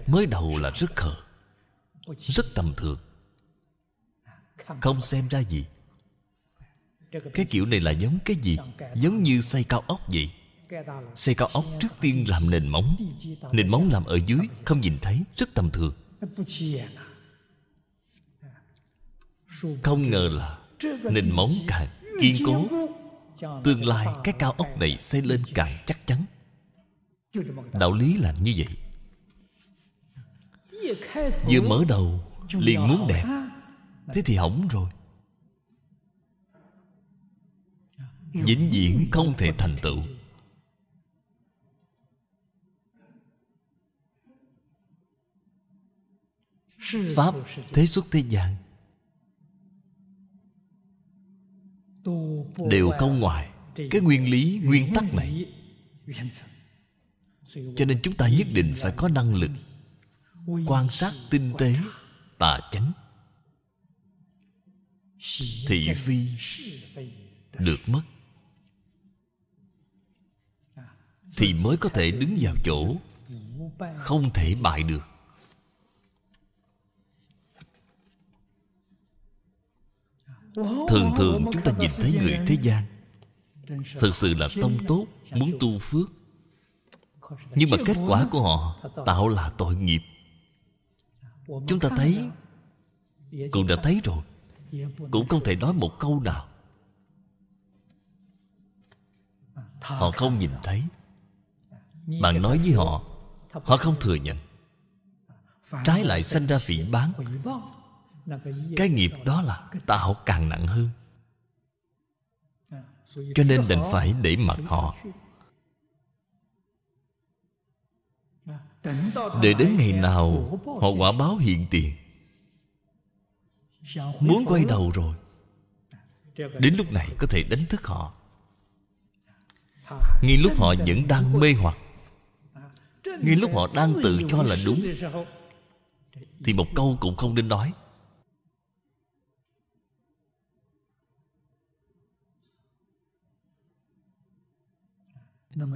Mới đầu là rất khờ, rất tầm thường, không xem ra gì. Cái kiểu này là giống cái gì? Giống như xây cao ốc vậy. Xây cao ốc trước tiên làm nền móng. Nền móng làm ở dưới, không nhìn thấy, rất tầm thường. Không ngờ là nền móng càng kiên cố, tương lai cái cao ốc này xây lên càng chắc chắn. Đạo lý là như vậy. Vừa mở đầu liền muốn đẹp, thế thì hỏng rồi, vĩnh viễn không thể thành tựu. Pháp thế xuất thế gian đều không ngoài cái nguyên lý, nguyên tắc này. Cho nên chúng ta nhất định phải có năng lực quan sát tinh tế tà chánh, thị phi được mất, thì mới có thể đứng vào chỗ không thể bại được. Thường thường chúng ta nhìn thấy người thế gian thực sự là tông tốt, muốn tu phước, nhưng mà kết quả của họ tạo là tội nghiệp. Chúng ta thấy, cũng đã thấy rồi, cũng không thể nói một câu nào. Họ không nhìn thấy, bạn nói với họ, họ không thừa nhận, trái lại sanh ra phỉ báng. Cái nghiệp đó là tạo càng nặng hơn. Cho nên đành phải để mặc họ. Để đến ngày nào họ quả báo hiện tiền, muốn quay đầu rồi, đến lúc này có thể đánh thức họ. Ngay lúc họ vẫn đang mê hoặc, ngay lúc họ đang tự cho là đúng, thì một câu cũng không nên nói.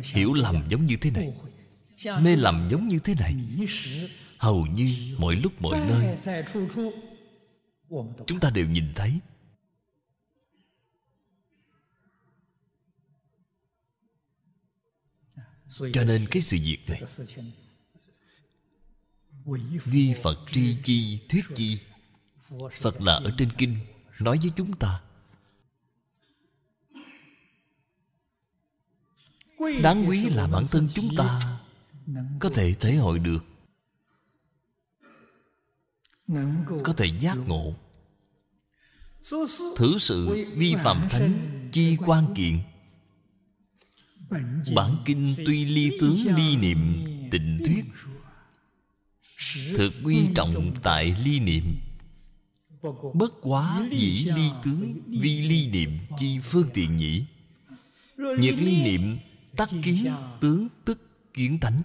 Hiểu lầm giống như thế này, mê lầm giống như thế này, hầu như mọi lúc mọi nơi chúng ta đều nhìn thấy. Cho nên cái sự việc này, vi Phật tri chi thuyết chi, Phật là ở trên kinh nói với chúng ta. Đáng quý là bản thân chúng ta có thể thể hội được, có thể giác ngộ. Thử sự vi phạm thánh chi quan kiện. Bản kinh tuy ly tướng ly niệm tịnh thuyết, thực quy trọng tại ly niệm. Bất quá dĩ ly tướng vi ly niệm chi phương tiện nhĩ. Nhiệt ly niệm tắc kiến tướng tức kiến tánh.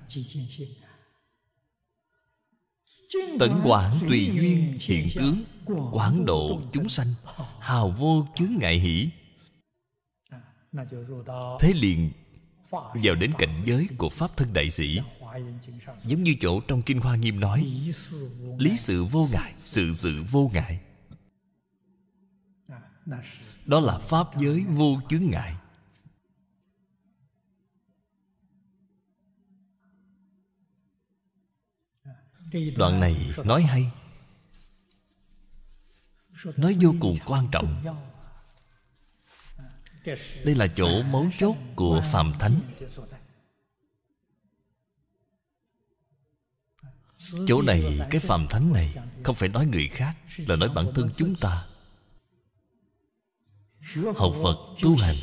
Tẩn quản tùy duyên hiện tướng, quảng độ chúng sanh, hào vô chướng ngại hỷ. Thế liền vào đến cảnh giới của Pháp Thân Đại Sĩ. Giống như chỗ trong Kinh Hoa Nghiêm nói, lý sự vô ngại, sự sự vô ngại. Đó là Pháp giới vô chướng ngại. Đoạn này nói hay, nói vô cùng quan trọng. Đây là chỗ mấu chốt của Phạm Thánh. Chỗ này, cái Phạm Thánh này, không phải nói người khác, là nói bản thân chúng ta. Học Phật tu hành,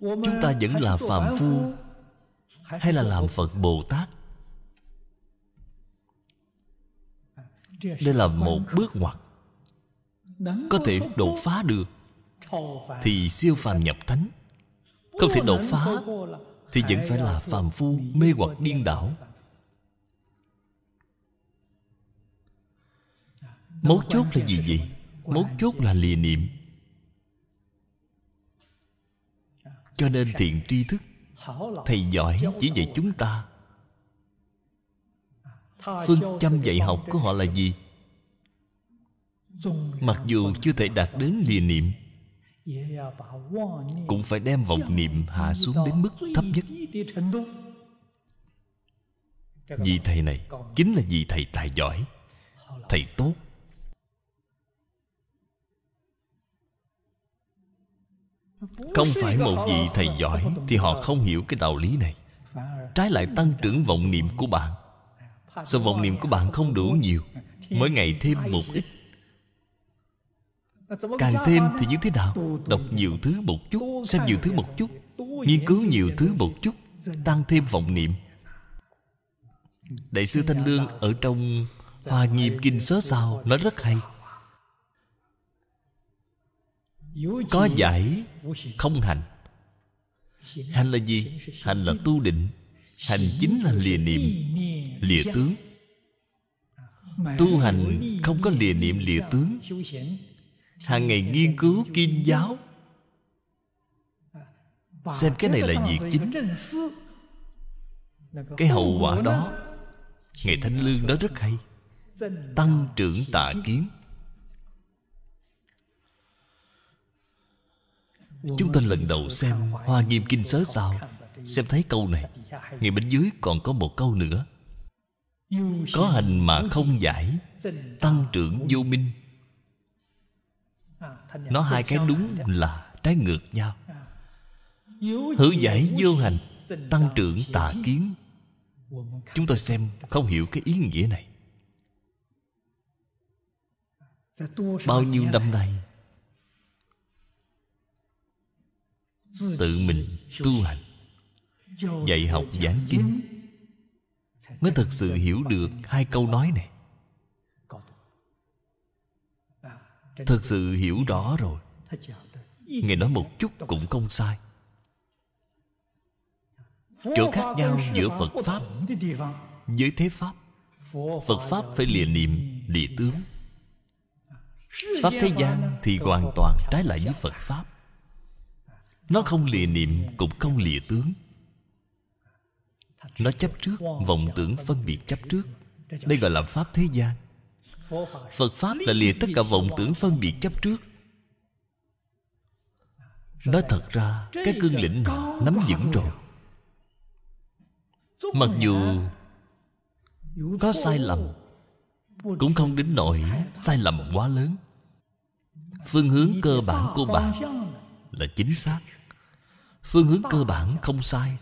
chúng ta vẫn là phàm phu hay là làm Phật Bồ Tát? Đây là một bước ngoặt, có thể đột phá được thì siêu phàm nhập thánh. Không thể đột phá thì vẫn phải là phàm phu mê hoặc điên đảo. Mấu chốt là gì vậy? Mấu chốt là lìa niệm. Cho nên thiện tri thức, thầy giỏi chỉ dạy chúng ta. Phương châm dạy học của họ là gì? Mặc dù chưa thể đạt đến lìa niệm, cũng phải đem vọng niệm hạ xuống đến mức thấp nhất. Vị thầy này chính là vị thầy tài giỏi, thầy tốt. Không phải một vị thầy giỏi thì họ không hiểu cái đạo lý này. Trái lại tăng trưởng vọng niệm của bạn. Sao vọng niệm của bạn không đủ nhiều? Mỗi ngày thêm một ít. Càng thêm thì như thế nào? Đọc nhiều thứ một chút, xem nhiều thứ một chút, nghiên cứu nhiều thứ một chút, tăng thêm vọng niệm. Đại sư Thanh Lương ở trong Hoa Nghiêm Kinh Sớ Sao nói rất hay. Có giải không hành. Hành là gì? Hành là tu định. Hành chính là lìa niệm, lìa tướng. Tu hành không có lìa niệm, lìa tướng. Hàng ngày nghiên cứu kinh giáo, xem cái này là việc chính. Cái hậu quả đó, Ngài Thanh Lương nói rất hay. Tăng trưởng tà kiến. Chúng ta lần đầu xem Hoa Nghiêm Kinh Sớ Sao, xem thấy câu này. Ngay bên dưới còn có một câu nữa: có hành mà không giải, tăng trưởng vô minh. Nó hai cái đúng là trái ngược nhau. Hữu giải vô hành, tăng trưởng tà kiến. Chúng ta xem không hiểu cái ý nghĩa này. Bao nhiêu năm nay tự mình tu hành, dạy học giảng kinh, mới thật sự hiểu được hai câu nói này. Thật sự hiểu rõ rồi. Ngài nói một chút cũng không sai. Chỗ khác nhau giữa Phật Pháp với thế Pháp. Phật Pháp phải lìa niệm, lìa tướng. Pháp thế gian thì hoàn toàn trái lại với Phật Pháp. Nó không lìa niệm cũng không lìa tướng. Nó chấp trước, vọng tưởng phân biệt chấp trước. Đây gọi là Pháp thế gian. Phật Pháp là lìa tất cả vọng tưởng phân biệt chấp trước. Nói thật ra, cái cương lĩnh nào nắm vững rồi. Mặc dù có sai lầm, cũng không đến nỗi sai lầm quá lớn. Phương hướng cơ bản của bạn là chính xác. Phương hướng cơ bản không sai.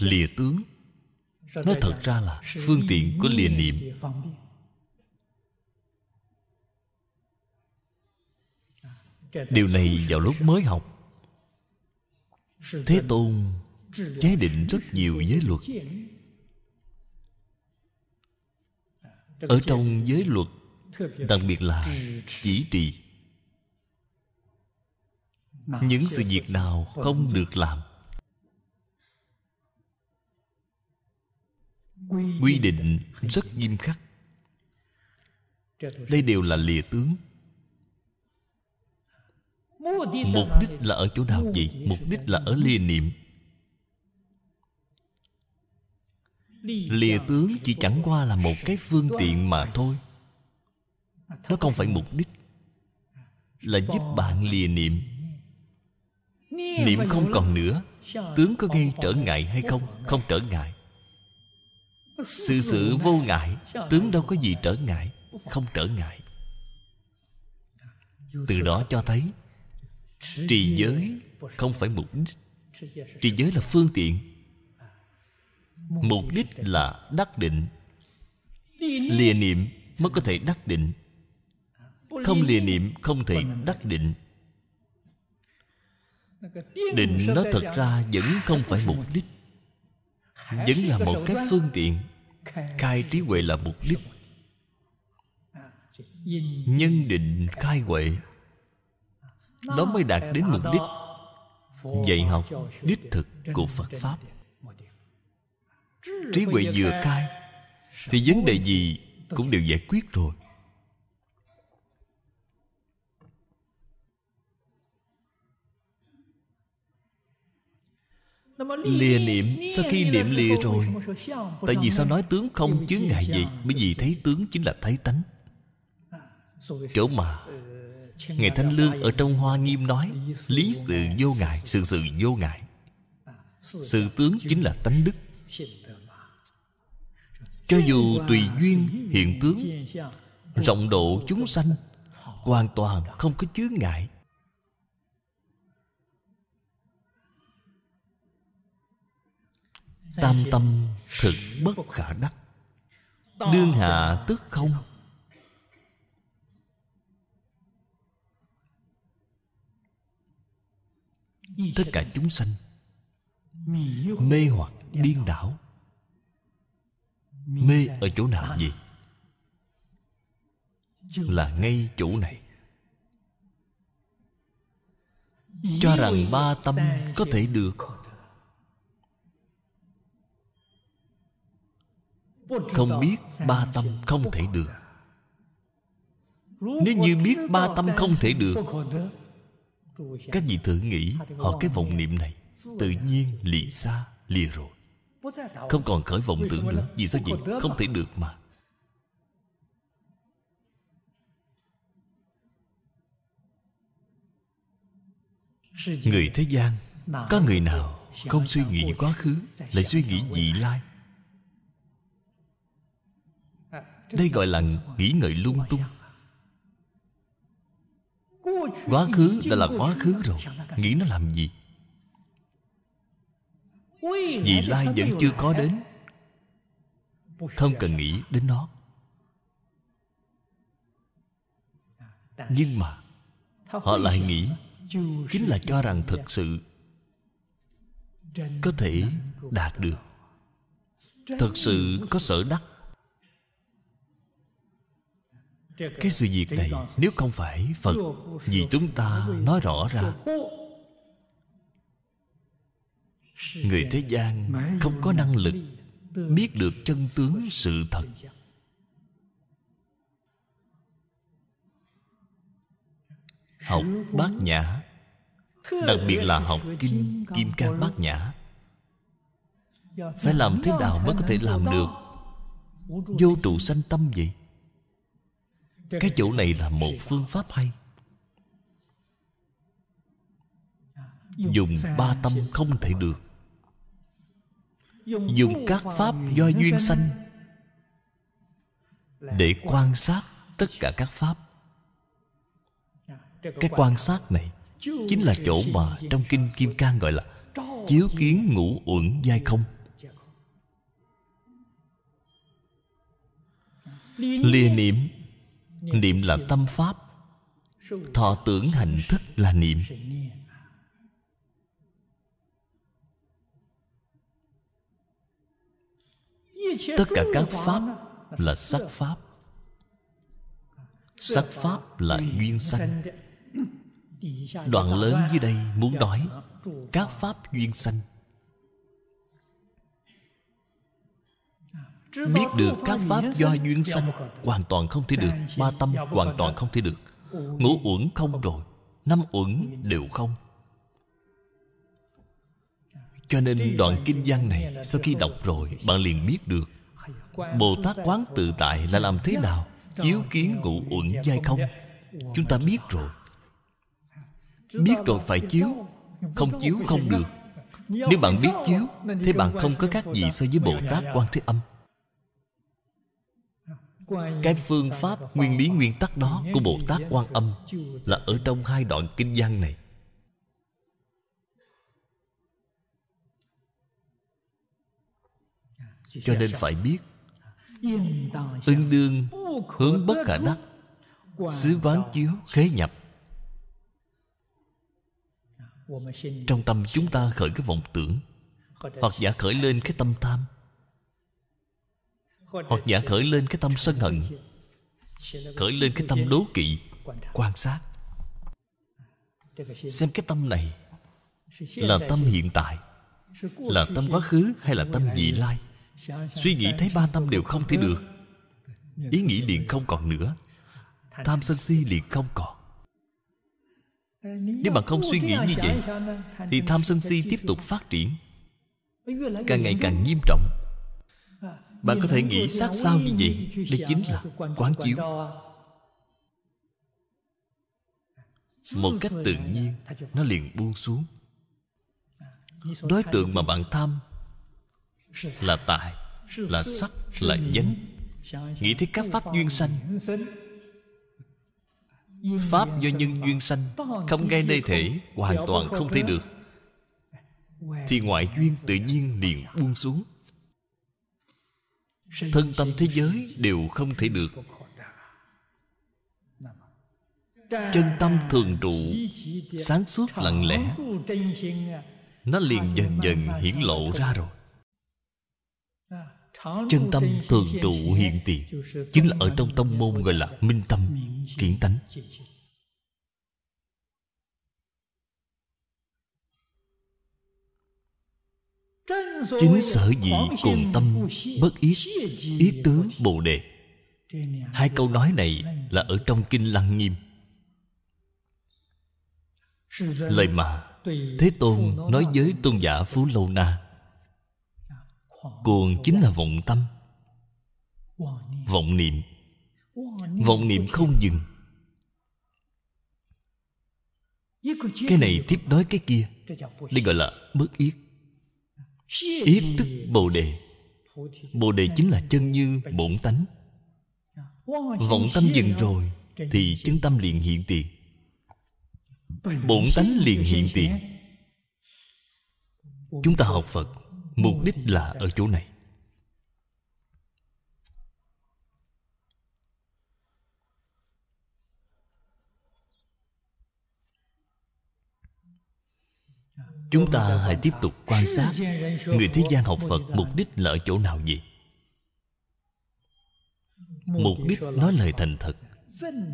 Lìa tướng, nó thật ra là phương tiện của lìa niệm. Điều này vào lúc mới học, Thế Tôn chế định rất nhiều giới luật. Ở trong giới luật, đặc biệt là chỉ trì, những sự việc nào không được làm, quy định rất nghiêm khắc. Đây đều là lìa tướng. Mục đích là ở chỗ nào vậy? Mục đích là ở lìa niệm. Lìa tướng chỉ chẳng qua là một cái phương tiện mà thôi. Nó không phải mục đích. Là giúp bạn lìa niệm. Niệm không còn nữa, tướng có gây trở ngại hay không? Không trở ngại. Sự sự vô ngại, tướng đâu có gì trở ngại, không trở ngại. Từ đó cho thấy trì giới không phải mục đích. Trì giới là phương tiện. Mục đích là đắc định. Lìa niệm mới có thể đắc định. Không lìa niệm không thể đắc định. Định nó thật ra vẫn không phải mục đích, vẫn là một cái phương tiện khai trí huệ là mục đích. Nhân định khai huệ, đó mới đạt đến mục đích dạy học đích thực của Phật Pháp. Trí huệ vừa khai thì vấn đề gì cũng đều giải quyết rồi. Lìa niệm, sau khi niệm lìa rồi, tại vì sao nói tướng không chướng ngại vậy? Bởi vì thấy tướng chính là thấy tánh. Chỗ mà Ngài Thanh Lương ở trong Hoa Nghiêm nói lý sự vô ngại, sự sự vô ngại. Sự tướng chính là tánh đức. Cho dù tùy duyên hiện tướng, rộng độ chúng sanh, hoàn toàn không có chướng ngại. Tam tâm thực bất khả đắc, đương hạ tức không. Tất cả chúng sanh mê hoặc điên đảo. Mê ở chỗ nào vậy? Là ngay chỗ này. Cho rằng ba tâm có thể được, không biết ba tâm không thể được. Nếu như biết ba tâm không thể được, các vị thử nghĩ, họ cái vọng niệm này tự nhiên lìa xa, lìa rồi, không còn khởi vọng tưởng nữa. Vì sao vậy? Không thể được mà. Người thế gian, có người nào không suy nghĩ quá khứ, lại suy nghĩ vị lai? Đây gọi là nghĩ ngợi lung tung. Quá khứ đã là quá khứ rồi, nghĩ nó làm gì? Vì lai vẫn chưa có đến, không cần nghĩ đến nó. Nhưng mà họ lại nghĩ, chính là cho rằng thực sự có thể đạt được, thực sự có sở đắc. Cái sự việc này nếu không phải Phật vì chúng ta nói rõ ra, người thế gian không có năng lực biết được chân tướng sự thật. Học Bát Nhã, đặc biệt là học Kinh Kim Cang Bát Nhã, phải làm thế nào mới có thể làm được vô trụ sanh tâm vậy? Cái chỗ này là một phương pháp hay. Dùng ba tâm không thể được, dùng các pháp do duyên sanh để quan sát tất cả các pháp. Cái quan sát này chính là chỗ mà trong Kinh Kim Cang gọi là chiếu kiến ngũ uẩn giai không. Lìa niệm, niệm là tâm pháp, thọ tưởng hành thức là niệm. Tất cả các pháp là sắc pháp. Sắc pháp là duyên sanh. Đoạn lớn dưới đây muốn nói các pháp duyên sanh. Biết được các pháp do duyên sanh hoàn toàn không thể được. Ba tâm hoàn toàn không thể được. Ngũ uẩn không rồi, năm uẩn đều không. Cho nên đoạn kinh văn này sau khi đọc rồi, bạn liền biết được Bồ Tát Quán Tự Tại là làm thế nào chiếu kiến ngũ uẩn giai không. Chúng ta biết rồi, biết rồi phải chiếu, không chiếu không được. Nếu bạn biết chiếu thì bạn không có khác gì so với Bồ Tát Quan Thế Âm. Cái phương pháp nguyên lý nguyên tắc đó của Bồ Tát Quan Âm là ở trong hai đoạn kinh văn này. Cho nên phải biết, ưng đương hướng bất khả đắc, xứ quán chiếu khế nhập. trong tâm chúng ta khởi cái vọng tưởng, hoặc giả khởi lên cái tâm tham, hoặc giả khởi lên cái tâm sân hận, khởi lên cái tâm đố kỵ. Quan sát xem cái tâm này là tâm hiện tại, là tâm quá khứ hay là tâm vị lai. Suy nghĩ thấy ba tâm đều không thể được, ý nghĩ liền không còn nữa, tham sân si liền không còn. Nếu bạn không suy nghĩ như vậy thì tham sân si tiếp tục phát triển, càng ngày càng nghiêm trọng. Bạn có thể nghĩ sát sao như vậy. Đây chính là quán chiếu. Một cách tự nhiên nó liền buông xuống. Đối tượng mà bạn tham là tài, là sắc, là danh. Nghĩ thấy các pháp duyên sanh, pháp do nhân duyên sanh, không ngay nơi thể, hoàn toàn không thấy được, thì ngoại duyên tự nhiên liền buông xuống. Thân tâm thế giới đều không thể được. Chân tâm thường trụ, sáng suốt lặng lẽ, nó liền dần dần hiển lộ ra rồi. Chân tâm thường trụ hiện tiền chính là ở trong tông môn gọi là minh tâm kiến tánh. Chính sở dĩ cùng tâm bất yết, yết tướng bồ đề. Hai câu nói này là ở trong Kinh Lăng Nghiêm. Lời mà Thế Tôn nói với Tôn giả Phú Lâu Na. Cuồng chính là vọng tâm, vọng niệm. Vọng niệm không dừng, cái này tiếp nối cái kia, đây gọi là bất yết. Yết tức bồ đề. Bồ đề chính là chân như bổn tánh. Vọng tâm dừng rồi thì chân tâm liền hiện tiền, bổn tánh liền hiện tiền. Chúng ta học Phật mục đích là ở chỗ này. Chúng ta hãy tiếp tục quan sát người thế gian học Phật mục đích là ở chỗ nào vậy? Mục đích nói lời thành thật,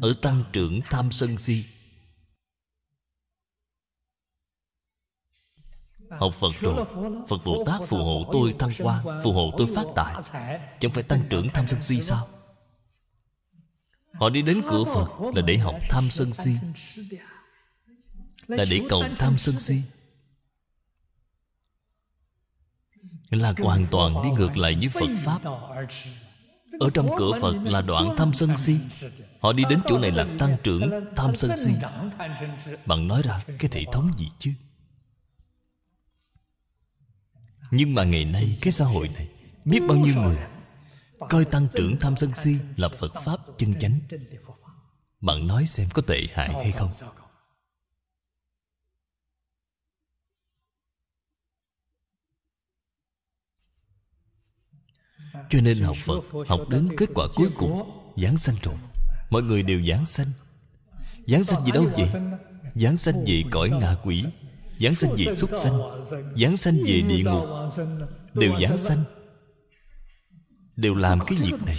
ở tăng trưởng tham sân si. Học Phật rồi, Phật Bồ Tát phù hộ tôi thăng hoa, phù hộ tôi phát tài, chẳng phải tăng trưởng tham sân si sao? Họ đi đến cửa Phật là để học tham sân si, là để cầu tham sân si, là hoàn toàn đi ngược lại với Phật Pháp. Ở trong cửa Phật là đoạn tham sân si, họ đi đến chỗ này là tăng trưởng tham sân si. Bạn nói ra cái hệ thống gì chứ? Nhưng mà ngày nay cái xã hội này, biết bao nhiêu người coi tăng trưởng tham sân si là Phật Pháp chân chánh. Bạn nói xem có tệ hại hay không? Cho nên học Phật, học đến kết quả cuối cùng, giảng sanh rồi. Mọi người đều giảng sanh. Giảng sanh gì đâu vậy? Giảng sanh về cõi ngạ quỷ, giảng sanh về súc sanh, giảng sanh về địa ngục, đều giảng sanh, đều làm cái việc này.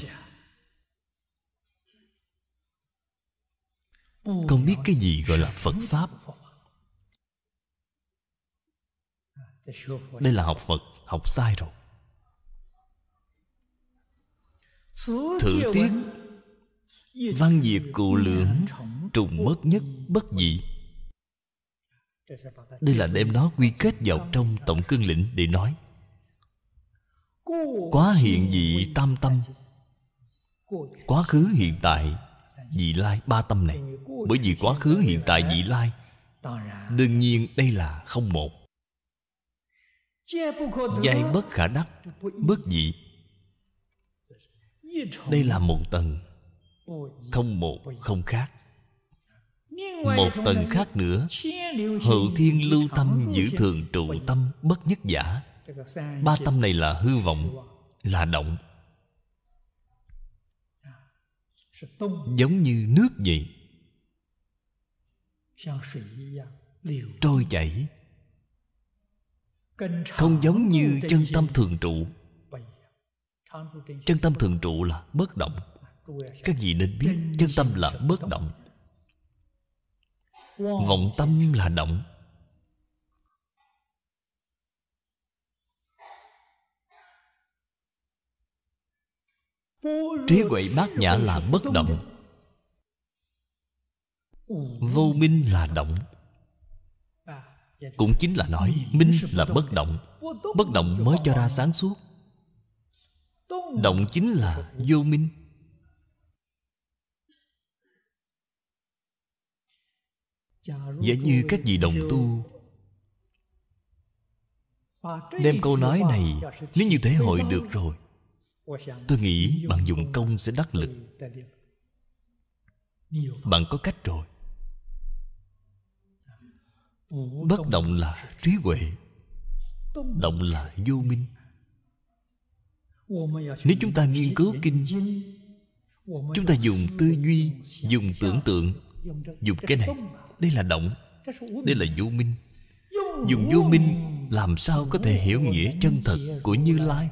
Không biết cái gì gọi là Phật Pháp. Đây là học Phật, học sai rồi. Thử tiết văn diệt cụ lưỡng, trùng bất nhất bất dị. Đây là đem nó quy kết vào trong tổng cương lĩnh để nói. Quá hiện dị tam tâm, quá khứ hiện tại dị lai ba tâm này. Bởi vì quá khứ hiện tại dị lai, đương nhiên đây là không một. Giai bất khả đắc bất dị, đây là một tầng, không một không khác. Một tầng khác nữa, hữu thiên lưu tâm giữ thường trụ tâm bất nhất giả. Ba tâm này là hư vọng, là động, giống như nước vậy. trôi chảy, không giống như chân tâm thường trụ. Chân tâm thường trụ là bất động. Các vị nên biết chân tâm là bất động, vọng tâm là động. Trí huệ bát nhã là bất động, vô minh là động. Cũng chính là nói minh là bất động. Bất động mới cho ra sáng suốt. Động chính là vô minh. Giả như các vị đồng tu đem câu nói này nếu như thể hội được rồi, tôi nghĩ bạn dụng công sẽ đắc lực. Bạn có cách rồi. Bất động là trí huệ, động là vô minh. Nếu chúng ta nghiên cứu kinh, chúng ta dùng tư duy, dùng tưởng tượng, dùng cái này, đây là động, đây là vô minh. Dùng vô minh làm sao có thể hiểu nghĩa chân thật của Như Lai?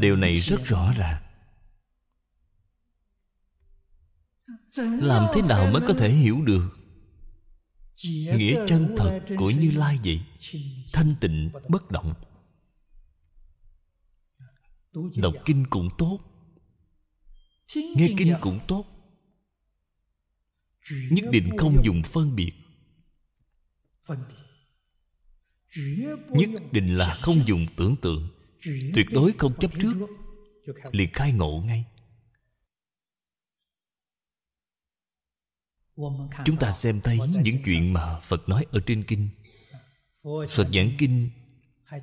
Điều này rất rõ ràng. Làm thế nào mới có thể hiểu được nghĩa chân thật của Như Lai vậy? Thanh tịnh bất động. Đọc kinh cũng tốt, nghe kinh cũng tốt, nhất định không dùng phân biệt. Nhất định là không dùng tưởng tượng, tuyệt đối không chấp trước, liền khai ngộ ngay. Chúng ta xem thấy những chuyện mà Phật nói ở trên kinh. Phật giảng kinh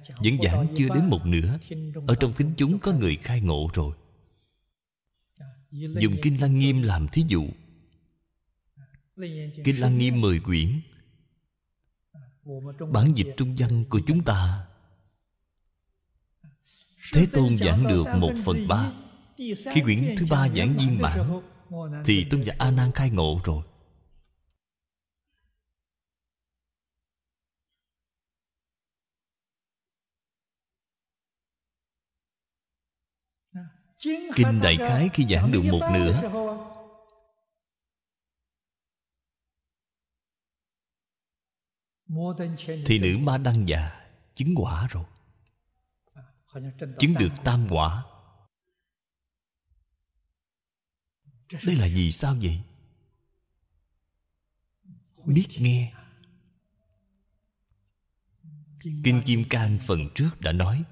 vẫn giảng chưa đến một nửa, ở trong thính chúng có người khai ngộ rồi. Dùng kinh Lăng Nghiêm làm thí dụ. Kinh Lăng Nghiêm 10 quyển, bản dịch trung văn của chúng ta, Thế Tôn giảng được 1/3. Khi quyển thứ 3 giảng viên mãn thì Tôn giả A Nan khai ngộ rồi. Kinh đại khái khi giảng được một nửa, thì nữ Ma Đăng Già chứng quả rồi, chứng được tam quả. Đây là vì sao vậy? Biết nghe. Kinh Kim Cang phần trước đã nói,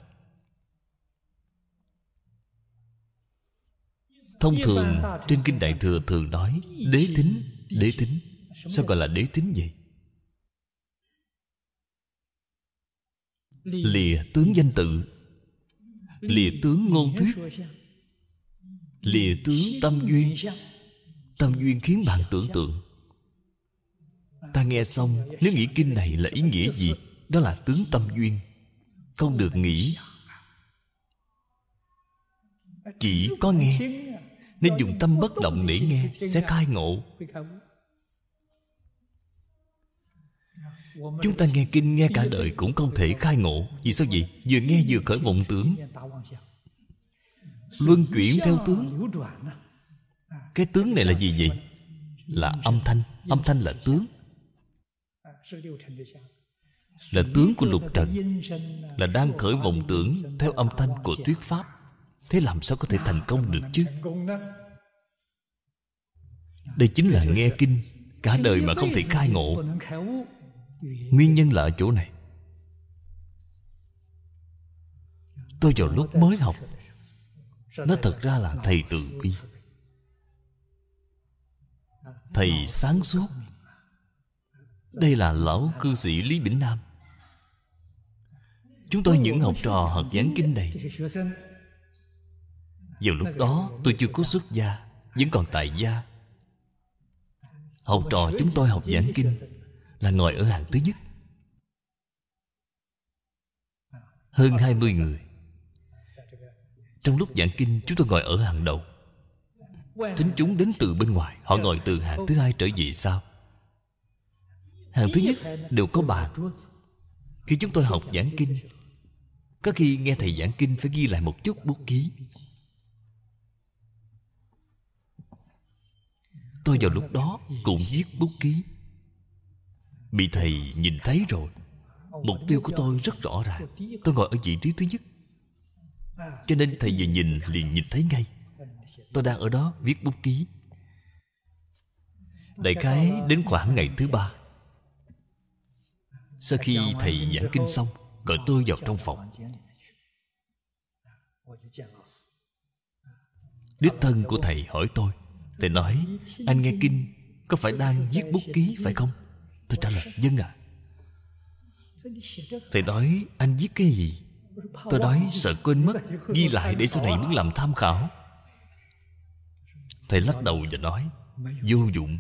thông thường trên kinh Đại Thừa thường nói đế thính, đế thính. Sao gọi là đế thính vậy? Lìa tướng danh tự, lìa tướng ngôn thuyết, lìa tướng tâm duyên. Tâm duyên khiến bạn tưởng tượng. Ta nghe xong, nếu nghĩ kinh này là ý nghĩa gì? Đó là tướng tâm duyên, không được nghĩ, chỉ có nghe. Nên dùng tâm bất động để nghe, sẽ khai ngộ. Chúng ta nghe kinh nghe cả đời cũng không thể khai ngộ. Vì sao vậy? Vừa nghe vừa khởi vọng tưởng, luân chuyển theo tướng. Cái tướng này là gì vậy? Là âm thanh. Âm thanh là tướng, là tướng của lục trần, là đang khởi vọng tưởng theo âm thanh của thuyết pháp. Thế làm sao có thể thành công được chứ? Đây chính là nghe kinh cả đời mà không thể khai ngộ. Nguyên nhân là ở chỗ này. Tôi vào lúc mới học, nó thật ra là thầy từ bi, thầy sáng suốt. Đây là lão cư sĩ Lý Bỉnh Nam. Chúng tôi những học trò học giảng kinh này, vào lúc đó tôi chưa có xuất gia, vẫn còn tại gia. Học trò chúng tôi học giảng kinh là ngồi ở hàng thứ nhất, hơn 20 người. Trong lúc giảng kinh, chúng tôi ngồi ở hàng đầu. Thính chúng đến từ bên ngoài, họ ngồi từ hàng thứ hai trở về sau. Hàng thứ nhất đều có bàn. Khi chúng tôi học giảng kinh, có khi nghe thầy giảng kinh phải ghi lại một chút bút ký. Tôi vào lúc đó cũng viết bút ký. Bị thầy nhìn thấy rồi. Mục tiêu của tôi rất rõ ràng. Tôi ngồi ở vị trí thứ nhất, cho nên thầy vừa nhìn liền nhìn thấy ngay tôi đang ở đó viết bút ký. Đại khái đến khoảng ngày thứ ba, sau khi thầy giảng kinh xong, gọi tôi vào trong phòng. Đích thân của thầy hỏi tôi. Thầy nói, anh nghe kinh có phải đang viết bút ký phải không? Tôi trả lời, vâng ạ. Thầy nói, anh viết cái gì? Tôi nói, sợ quên mất, ghi lại để sau này muốn làm tham khảo. Thầy lắc đầu và nói, vô dụng.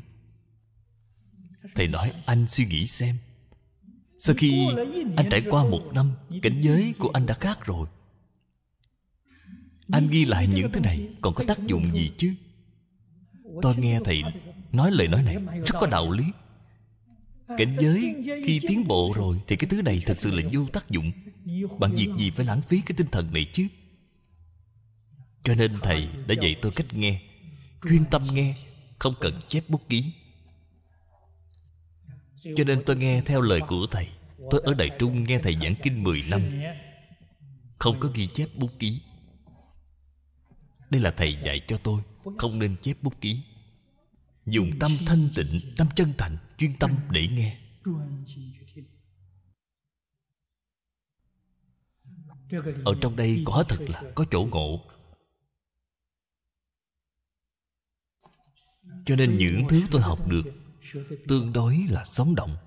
Thầy nói, anh suy nghĩ xem. Sau khi anh trải qua một năm, cảnh giới của anh đã khác rồi. Anh ghi lại những thứ này còn có tác dụng gì chứ? Tôi nghe thầy nói lời nói này rất có đạo lý. Cảnh giới khi tiến bộ rồi thì cái thứ này thật sự là vô tác dụng. Bạn việc gì phải lãng phí cái tinh thần này chứ? Cho nên thầy đã dạy tôi cách nghe, chuyên tâm nghe, không cần chép bút ký. Cho nên tôi nghe theo lời của thầy. Tôi ở Đài Trung nghe thầy giảng kinh 10 năm, không có ghi chép bút ký. Đây là thầy dạy cho tôi, không nên chép bút ký. Dùng tâm thanh tịnh, tâm chân thành, chuyên tâm để nghe. Ở trong đây quả thật là có chỗ ngộ. Cho nên những thứ tôi học được tương đối là sống động.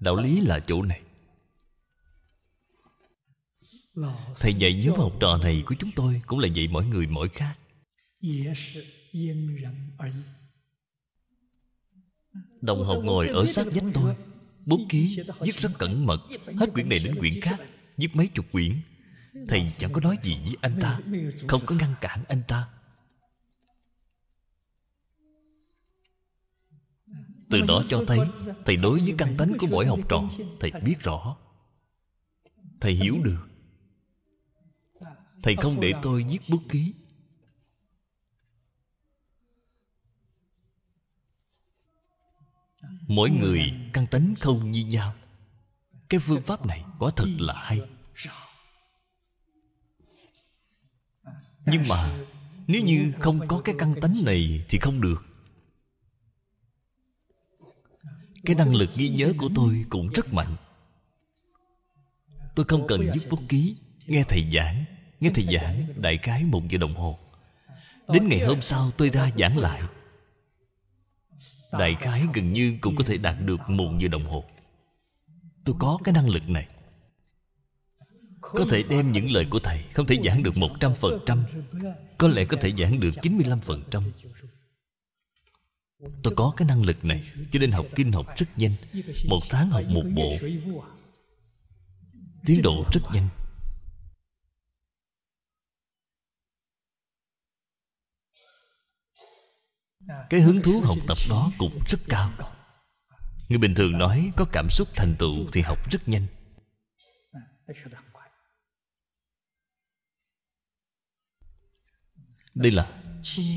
Đạo lý là chỗ này. Thầy dạy nhóm học trò này của chúng tôi cũng là dạy mỗi người mỗi khác. Đồng học ngồi ở sát vách tôi, bút ký viết rất cẩn mật, hết quyển này đến quyển khác, viết mấy chục quyển. Thầy chẳng có nói gì với anh ta, không có ngăn cản anh ta. Từ đó cho thấy thầy đối với căn tánh của mỗi học trò thầy biết rõ, thầy hiểu được. Thầy không để tôi viết bút ký. Mỗi người căn tánh không như nhau. Cái phương pháp này quả thật là hay. Nhưng mà nếu như không có cái căn tánh này thì không được. Cái năng lực ghi nhớ của tôi cũng rất mạnh. Tôi không cần viết bút ký. Nghe thầy giảng đại khái 1 giờ đồng hồ. Đến ngày hôm sau tôi ra giảng lại, đại khái gần như cũng có thể đạt được 1 giờ đồng hồ. Tôi có cái năng lực này, có thể đem những lời của thầy. Không thể giảng được 100%, có lẽ có thể giảng được 95%. Tôi có cái năng lực này, cho nên học kinh học rất nhanh. 1 tháng học 1 bộ, tiến độ rất nhanh. Cái hứng thú học tập đó cũng rất cao. Người bình thường nói có cảm xúc thành tựu thì học rất nhanh. Đây là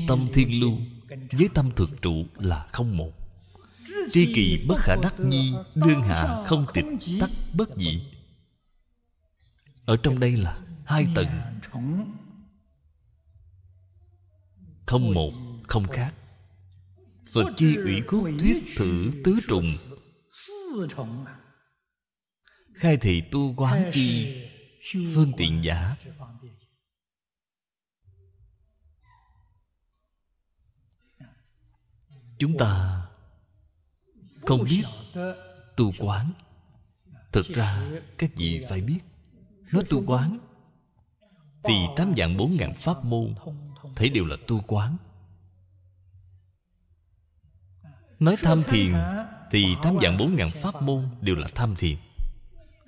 tâm thiên lưu với tâm thực trụ là không một. Tri kỳ bất khả đắc nhi, đương hạ không tịch tắc bất dị. Ở trong đây là 2 tầng, không một không khác. Phật chi ủy khúc thuyết thử tứ trùng, khai thị tu quán chi phương tiện giả. Chúng ta không biết tu quán. Thực ra các vị phải biết. Nói tu quán thì 8 vạn 4 ngàn pháp môn thấy đều là tu quán. Nói tham thiền thì 8 vạn 4 ngàn pháp môn đều là tham thiền.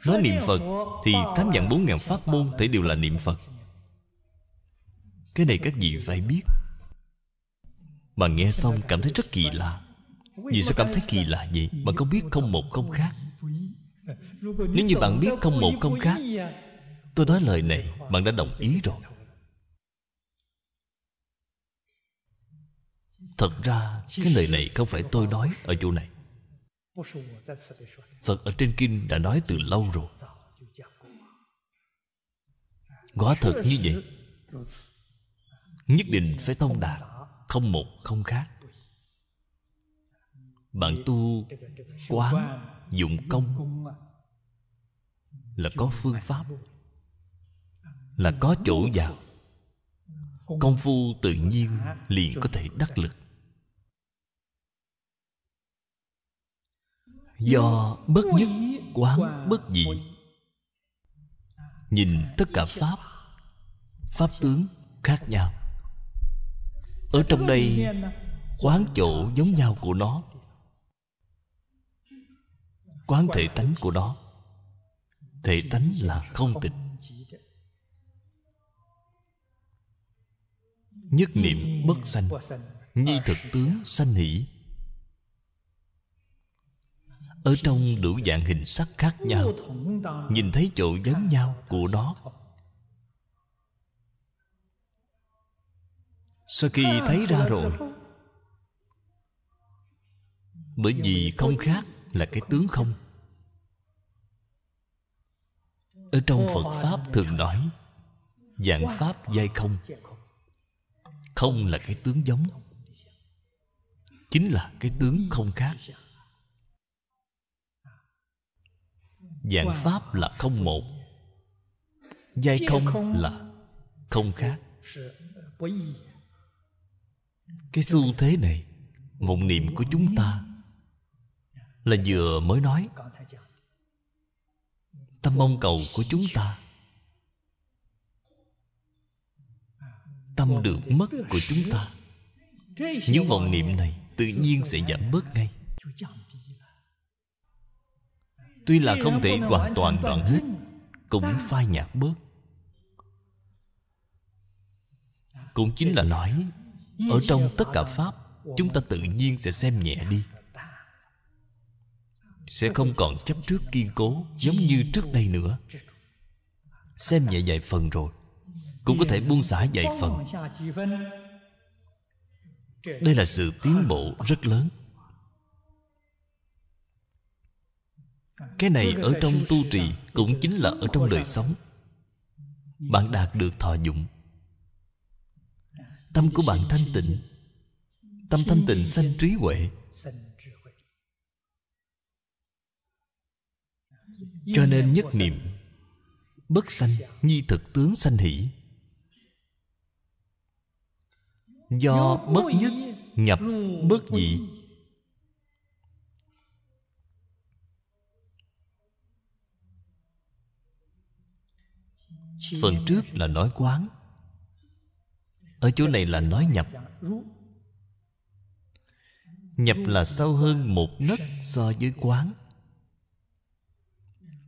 Nói niệm Phật thì 8 vạn 4 ngàn pháp môn thể đều là niệm Phật. Cái này các vị phải biết. Mà nghe xong cảm thấy rất kỳ lạ. Vì sao cảm thấy kỳ lạ vậy? Bạn không biết không một không khác. Nếu như bạn biết không một không khác, tôi nói lời này bạn đã đồng ý rồi. Thật ra cái lời này không phải tôi nói ở chỗ này. Phật ở trên kinh đã nói từ lâu rồi. Quả thật như vậy. Nhất định phải thông đạt, không một không khác. Bạn tu quán dụng công là có phương pháp, là có chỗ vào. Công phu tự nhiên liền có thể đắc lực. Do bất nhất quán bất dị, nhìn tất cả pháp, pháp tướng khác nhau. Ở trong đây quán chỗ giống nhau của nó, quán thể tánh của nó. Thể tánh là không tịch. Nhất niệm bất sanh, nhi thực tướng sanh hỷ. Ở trong đủ dạng hình sắc khác nhau, nhìn thấy chỗ giống nhau của nó. Sau khi thấy ra rồi, bởi vì không khác là cái tướng không. Ở trong Phật Pháp thường nói dạng Pháp giai không. Không là cái tướng giống, chính là cái tướng không khác. Dạng Pháp là không một, giai không là không khác. Cái xu thế này, mộng niệm của chúng ta là vừa mới nói. Tâm mong cầu của chúng ta, tâm được mất của chúng ta, những vọng niệm này tự nhiên sẽ giảm bớt ngay. Tuy là không thể hoàn toàn đoạn hết, cũng phai nhạt bớt. Cũng chính là nói, ở trong tất cả pháp, chúng ta tự nhiên sẽ xem nhẹ đi, sẽ không còn chấp trước kiên cố giống như trước đây nữa. Xem nhẹ vài phần rồi cũng có thể buông xả vài phần. Đây là sự tiến bộ rất lớn. Cái này ở trong tu trì, cũng chính là ở trong đời sống. Bạn đạt được thọ dụng, tâm của bạn thanh tịnh. Tâm thanh tịnh sanh trí huệ. Cho nên nhất niệm bất sanh, nhi thực tướng sanh hỷ. Do bất nhất nhập bất dị. Phần trước là nói quán, ở chỗ này là nói nhập. Nhập là sâu hơn một nấc so với quán.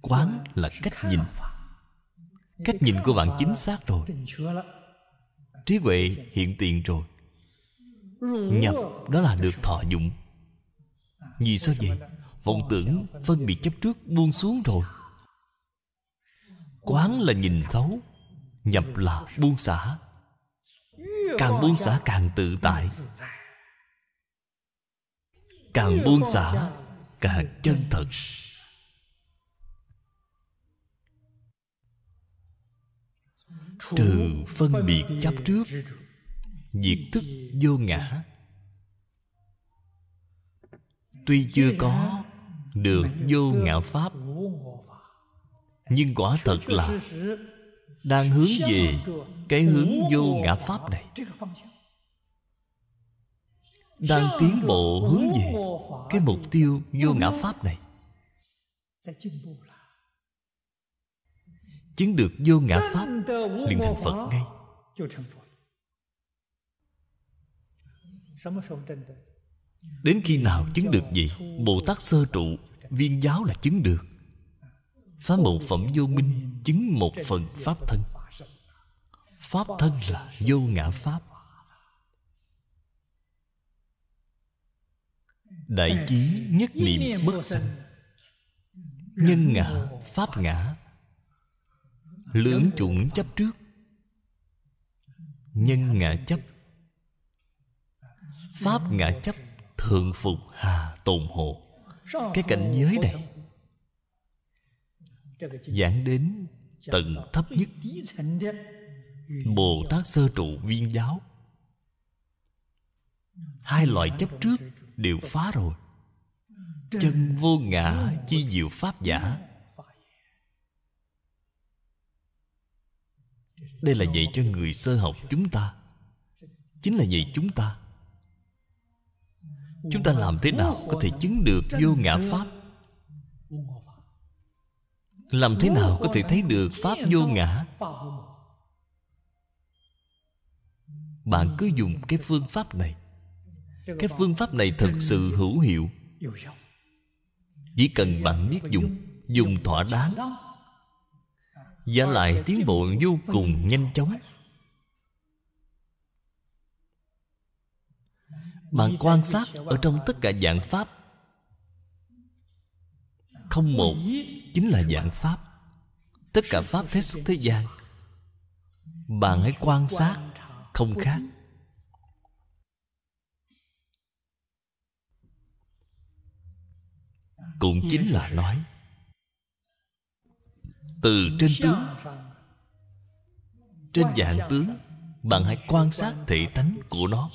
Quán là cách nhìn. Cách nhìn của bạn chính xác rồi, trí huệ hiện tiền rồi. Nhập đó là được thọ dụng. Vì sao vậy? Vọng tưởng phân biệt chấp trước buông xuống rồi. Quán là nhìn thấu, nhập là buông xả. Càng buông xả càng tự tại, càng buông xả càng chân thật. Trừ phân biệt chấp trước, diệt thức vô ngã. Tuy chưa có được vô ngã pháp, nhưng quả thật là đang hướng về cái hướng vô ngã pháp này, đang tiến bộ hướng về cái mục tiêu vô ngã pháp này. Chứng được vô ngã pháp liền thành Phật ngay. Đến khi nào chứng được gì? Bồ Tát sơ trụ viên giáo là chứng được. Phá một phẩm vô minh, chứng một phần pháp thân. Pháp thân là vô ngã pháp. Đại chí nhất niệm bất sanh, nhân ngã, pháp ngã, lưỡng chủng chấp trước, nhân ngã chấp, pháp ngã chấp, thượng phục hà tồn hộ. Cái cảnh giới này giảng đến tầng thấp nhất Bồ Tát sơ trụ viên giáo. Hai loại chấp trước đều phá rồi. Chân vô ngã chi diệu pháp giả. Đây là dạy cho người sơ học chúng ta. Chính là dạy chúng ta. Chúng ta làm thế nào có thể chứng được vô ngã pháp? Làm thế nào có thể thấy được pháp vô ngã? Bạn cứ dùng cái phương pháp này. Cái phương pháp này thật sự hữu hiệu. Chỉ cần bạn biết dùng, dùng thỏa đáng, và lại tiến bộ vô cùng nhanh chóng. Bạn quan sát ở trong tất cả dạng pháp, không một chính là dạng pháp. Tất cả pháp thế xuất thế gian, bạn hãy quan sát, không khác. Cũng chính là nói từ trên tướng, trên dạng tướng, bạn hãy quan sát thể tánh của nó.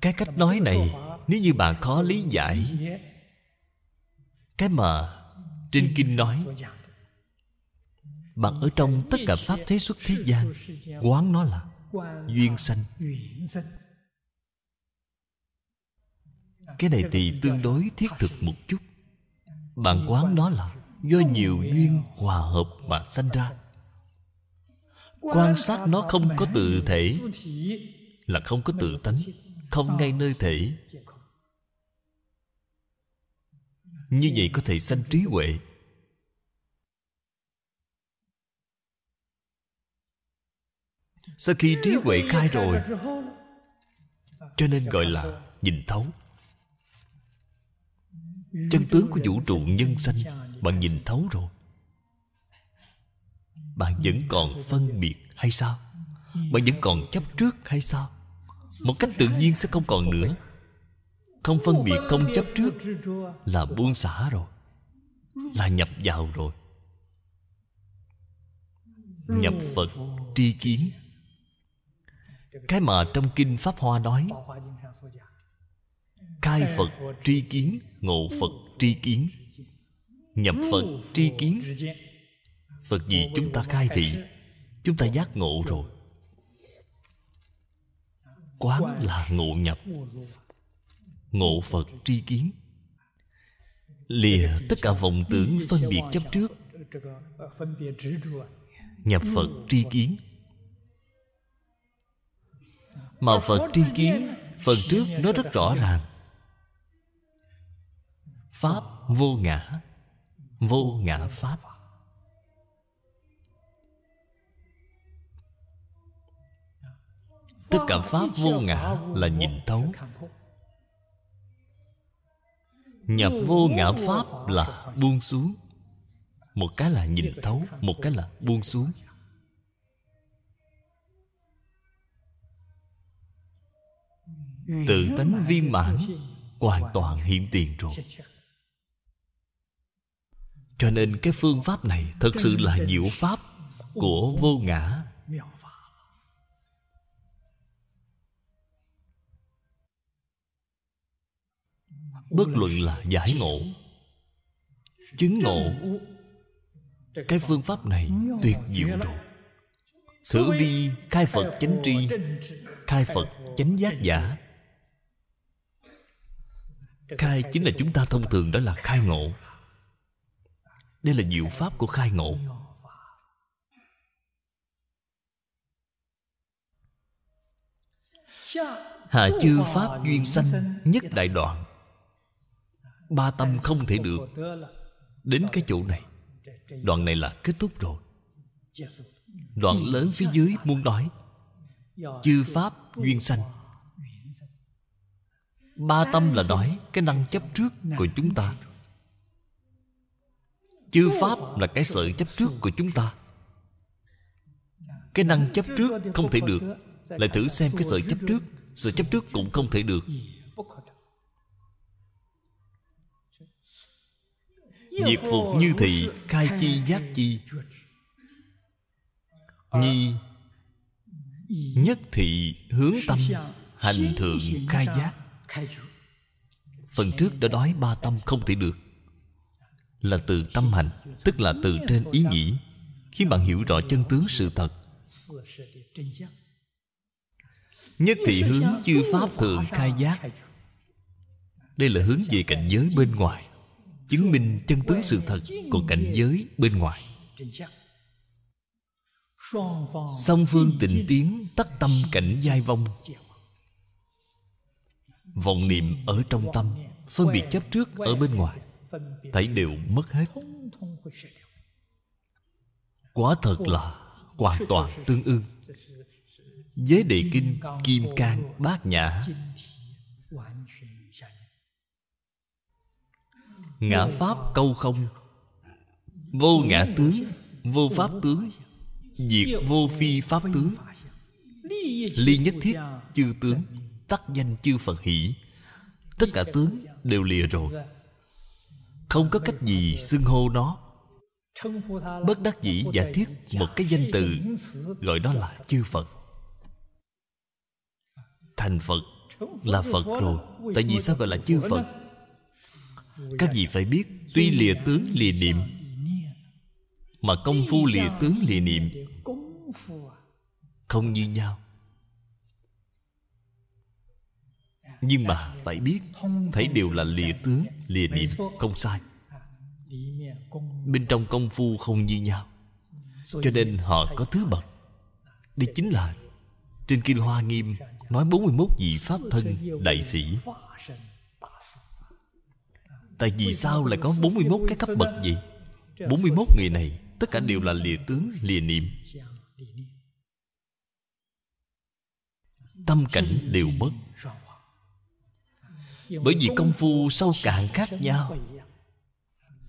Cái cách nói này, nếu như bạn khó lý giải cái mà trên kinh nói, bạn ở trong tất cả pháp thế xuất thế gian quán nó là duyên sanh. Cái này thì tương đối thiết thực một chút. Bạn quán nó là do nhiều duyên hòa hợp mà sanh ra. Quan sát nó không có tự thể, là không có tự tánh, không ngay nơi thể. Như vậy có thể sanh trí huệ. Sau khi trí huệ khai rồi, cho nên gọi là nhìn thấu chân tướng của vũ trụ nhân sanh. Bạn nhìn thấu rồi, bạn vẫn còn phân biệt hay sao? Bạn vẫn còn chấp trước hay sao? Một cách tự nhiên sẽ không còn nữa. Không phân biệt, không chấp trước là buông xả rồi, là nhập vào rồi. Nhập Phật tri kiến. Cái mà trong Kinh Pháp Hoa nói, khai Phật tri kiến, ngộ Phật tri kiến, nhập Phật tri kiến. Phật gì chúng ta khai thị, chúng ta giác ngộ rồi. Quán là ngộ nhập, ngộ Phật tri kiến. Lìa tất cả vọng tưởng phân biệt chấp trước, nhập Phật tri kiến. Mà Phật tri kiến, phần trước nói rất rõ ràng. Pháp vô ngã, vô ngã pháp. Tất cả pháp vô ngã là nhìn thấu. Nhập vô ngã pháp là buông xuống. Một cái là nhìn thấu, một cái là buông xuống. Tự tánh viên mãn hoàn toàn hiện tiền rồi. Cho nên cái phương pháp này thật sự là diệu pháp của vô ngã. Bất luận là giải ngộ, chứng ngộ, cái phương pháp này tuyệt diệu rồi. Thử vi khai Phật chánh tri, khai Phật chánh giác giả. Khai chính là chúng ta thông thường đó là khai ngộ. Đây là diệu pháp của khai ngộ. Hạ chư pháp duyên sanh nhất đại đoạn, ba tâm không thể được. Đến cái chỗ này, đoạn này là kết thúc rồi. Đoạn lớn phía dưới muốn nói chư pháp duyên sanh. Ba tâm là nói cái năng chấp trước của chúng ta. Chư pháp là cái sự chấp trước của chúng ta. Cái năng chấp trước không thể được, lại thử xem cái sự chấp trước. Sự chấp trước cũng không thể được. Nhiệt phục như thị, khai chi giác chi. Nhi nhất thị hướng tâm, hành thượng khai giác. Phần trước đã nói ba tâm không thể được là từ tâm hành, tức là từ trên ý nghĩ. Khi bạn hiểu rõ chân tướng sự thật, nhất thị hướng chư pháp thượng khai giác, đây là hướng về cảnh giới bên ngoài, chứng minh chân tướng sự thật của cảnh giới bên ngoài. Song phương tịnh tiến, tắc tâm cảnh giai vong. Vọng niệm ở trong tâm, phân biệt chấp trước ở bên ngoài, thấy đều mất hết. Quả thật là hoàn toàn tương ưng. Với Đệ Kinh Kim Cang Bát Nhã, ngã pháp câu không, vô ngã tướng, vô pháp tướng, diệt vô phi pháp tướng, ly nhất thiết chư tướng, tắc danh chư Phật hỷ. Tất cả tướng đều lìa rồi, không có cách gì xưng hô nó. Bất đắc dĩ giả thiết một cái danh từ, gọi đó là chư Phật. Thành Phật là Phật rồi, tại vì sao gọi là chư Phật? Các vị phải biết, tuy lìa tướng lìa niệm, mà công phu lìa tướng lìa niệm không như nhau. Nhưng mà phải biết, thấy đều là lìa tướng lìa niệm, không sai. Bên trong công phu không như nhau, cho nên họ có thứ bậc. Đây chính là trên Kinh Hoa Nghiêm nói 41 vị Pháp Thân Đại Sĩ. Tại vì sao lại có 41 cái cấp bậc vậy? 41 người này tất cả đều là lìa tướng lìa niệm, tâm cảnh đều bất. Bởi vì công phu sâu cạn khác nhau,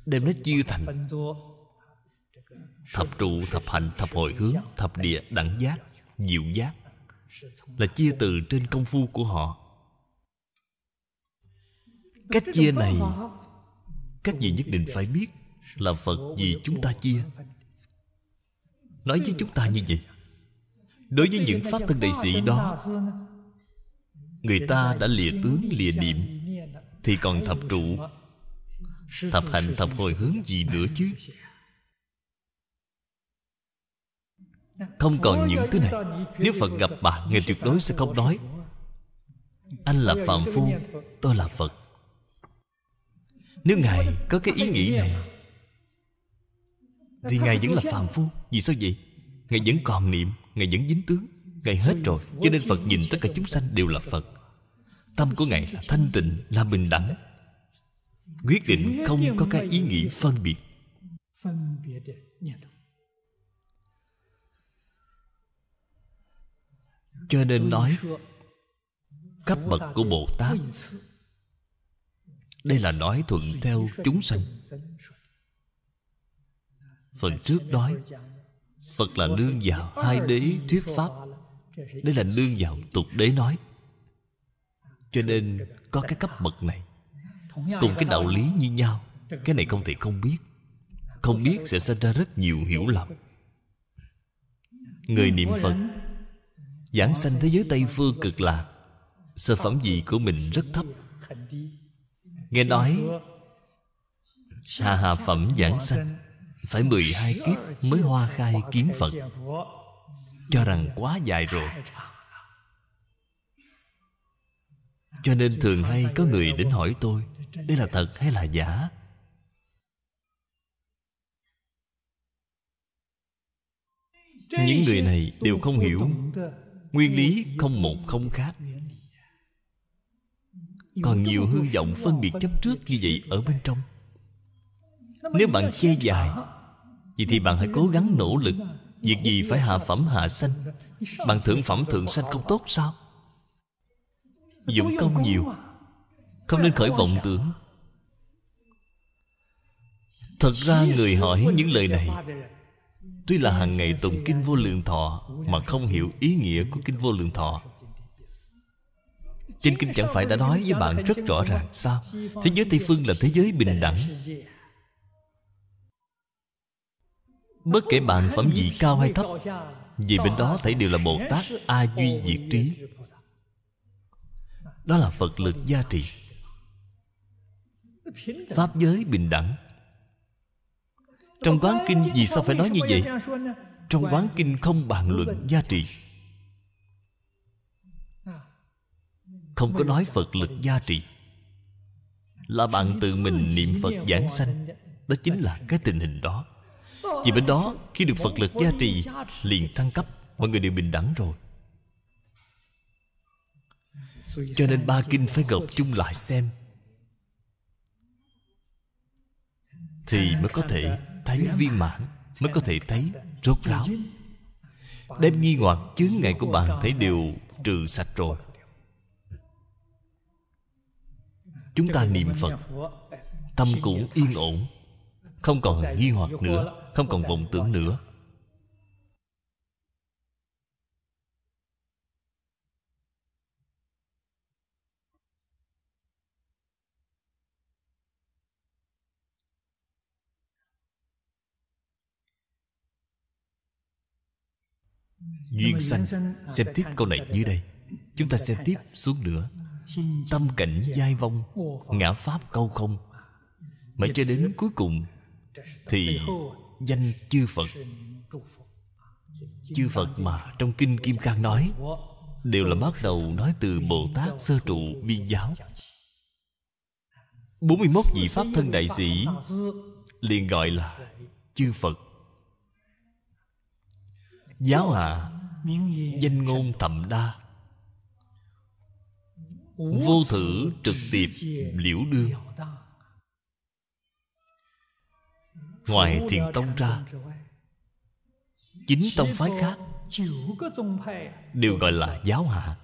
đem nó chia thành thập trụ, thập hạnh, thập hồi hướng, thập địa, đẳng giác, diệu giác, là chia từ trên công phu của họ. Cách chia này các vị nhất định phải biết là Phật vì chúng ta chia, nói với chúng ta như vậy. Đối với những Pháp Thân Đại Sĩ đó, người ta đã lìa tướng lìa niệm, thì còn thập trụ, thập hạnh, thập hồi hướng gì nữa chứ? Không còn những thứ này. Nếu Phật gặp bạn, Ngài tuyệt đối sẽ không nói anh là phàm phu, tôi là Phật. Nếu Ngài có cái ý nghĩ này, thì Ngài vẫn là phàm phu. Vì sao vậy? Ngài vẫn còn niệm, Ngài vẫn dính tướng, Ngài hết rồi. Cho nên Phật nhìn tất cả chúng sanh đều là Phật. Tâm của Ngài là thanh tịnh, là bình đẳng, quyết định không có cái ý nghĩ phân biệt. Cho nên nói cấp bậc của Bồ Tát, đây là nói thuận theo chúng sanh. Phần trước nói Phật là nương vào hai đế thuyết pháp, đây là nương vào tục đế nói, cho nên có cái cấp bậc này. Cùng cái đạo lý như nhau, cái này không thể không biết. Không biết sẽ sinh ra rất nhiều hiểu lầm. Người niệm Phật giảng sanh thế giới Tây Phương Cực Lạc, sơ phẩm vị của mình rất thấp. Nghe nói hạ hạ phẩm giảng sanh phải 12 kiếp mới hoa khai kiến Phật, cho rằng quá dài rồi. Cho nên thường hay có người đến hỏi tôi, đây là thật hay là giả? Những người này đều không hiểu nguyên lý không một không khác, còn nhiều hư vọng phân biệt chấp trước như vậy ở bên trong. Nếu bạn chê dài, vậy thì bạn hãy cố gắng nỗ lực. Việc gì phải hạ phẩm hạ sanh? Bạn thượng phẩm thượng sanh không tốt sao? Dụng công nhiều, Không nên khởi vọng tưởng. Thật ra người hỏi những lời này tuy là hàng ngày tụng Kinh Vô Lượng Thọ mà không hiểu ý nghĩa của Kinh Vô Lượng Thọ. Trên kinh chẳng phải đã nói với bạn rất rõ ràng sao? Thế giới Tây Phương là thế giới bình đẳng. Bất kể bạn phẩm vị cao hay thấp, vì bên đó thảy đều là Bồ Tát A Duy Diệt Trí. Đó là Phật lực gia trì. Pháp giới bình đẳng. Trong Quán Kinh vì sao phải nói như vậy? Trong Quán Kinh không bàn luận gia trì, không có nói Phật lực gia trì. Là bạn tự mình niệm Phật giảng sanh. Đó chính là cái tình hình đó. Vì bên đó khi được Phật lực gia trì liền thăng cấp, mọi người đều bình đẳng rồi. Cho nên ba kinh phải gộp chung lại xem thì mới có thể thấy viên mãn, mới có thể thấy rốt ráo. Đem nghi hoặc chướng ngại của bạn thấy đều trừ sạch rồi. Chúng ta niệm Phật, tâm cũng yên ổn, không còn nghi hoặc nữa, không còn vọng tưởng nữa. Duyên sanh. Xem tiếp câu này dưới đây. Chúng ta xem tiếp xuống nữa. Tâm cảnh giai vong, ngã pháp câu không. Mãi cho đến cuối cùng thì danh chư Phật. Chư Phật mà trong Kinh Kim Cang nói đều là bắt đầu nói từ Bồ Tát sơ trụ biên giáo. 41 vị Pháp thân đại sĩ liền gọi là chư Phật. Giáo hạ danh ngôn thậm đa, vô thử trực tiệp liễu đương. Ngoài Thiền Tông ra, 9 tông phái khác đều gọi là giáo hạ.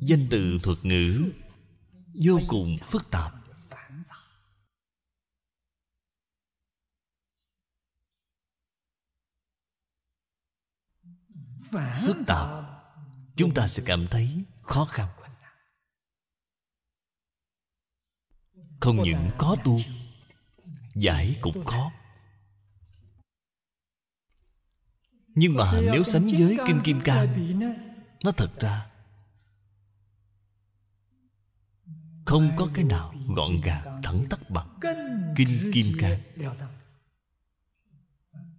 Danh từ thuật ngữ vô cùng phức tạp. Phức tạp, chúng ta sẽ cảm thấy khó khăn. Không những có tu, giải cũng khó. Nhưng mà nếu sánh với Kinh Kim Cang, nó thật ra không có cái nào gọn gàng thẳng tắc bằng Kinh Kim Cang.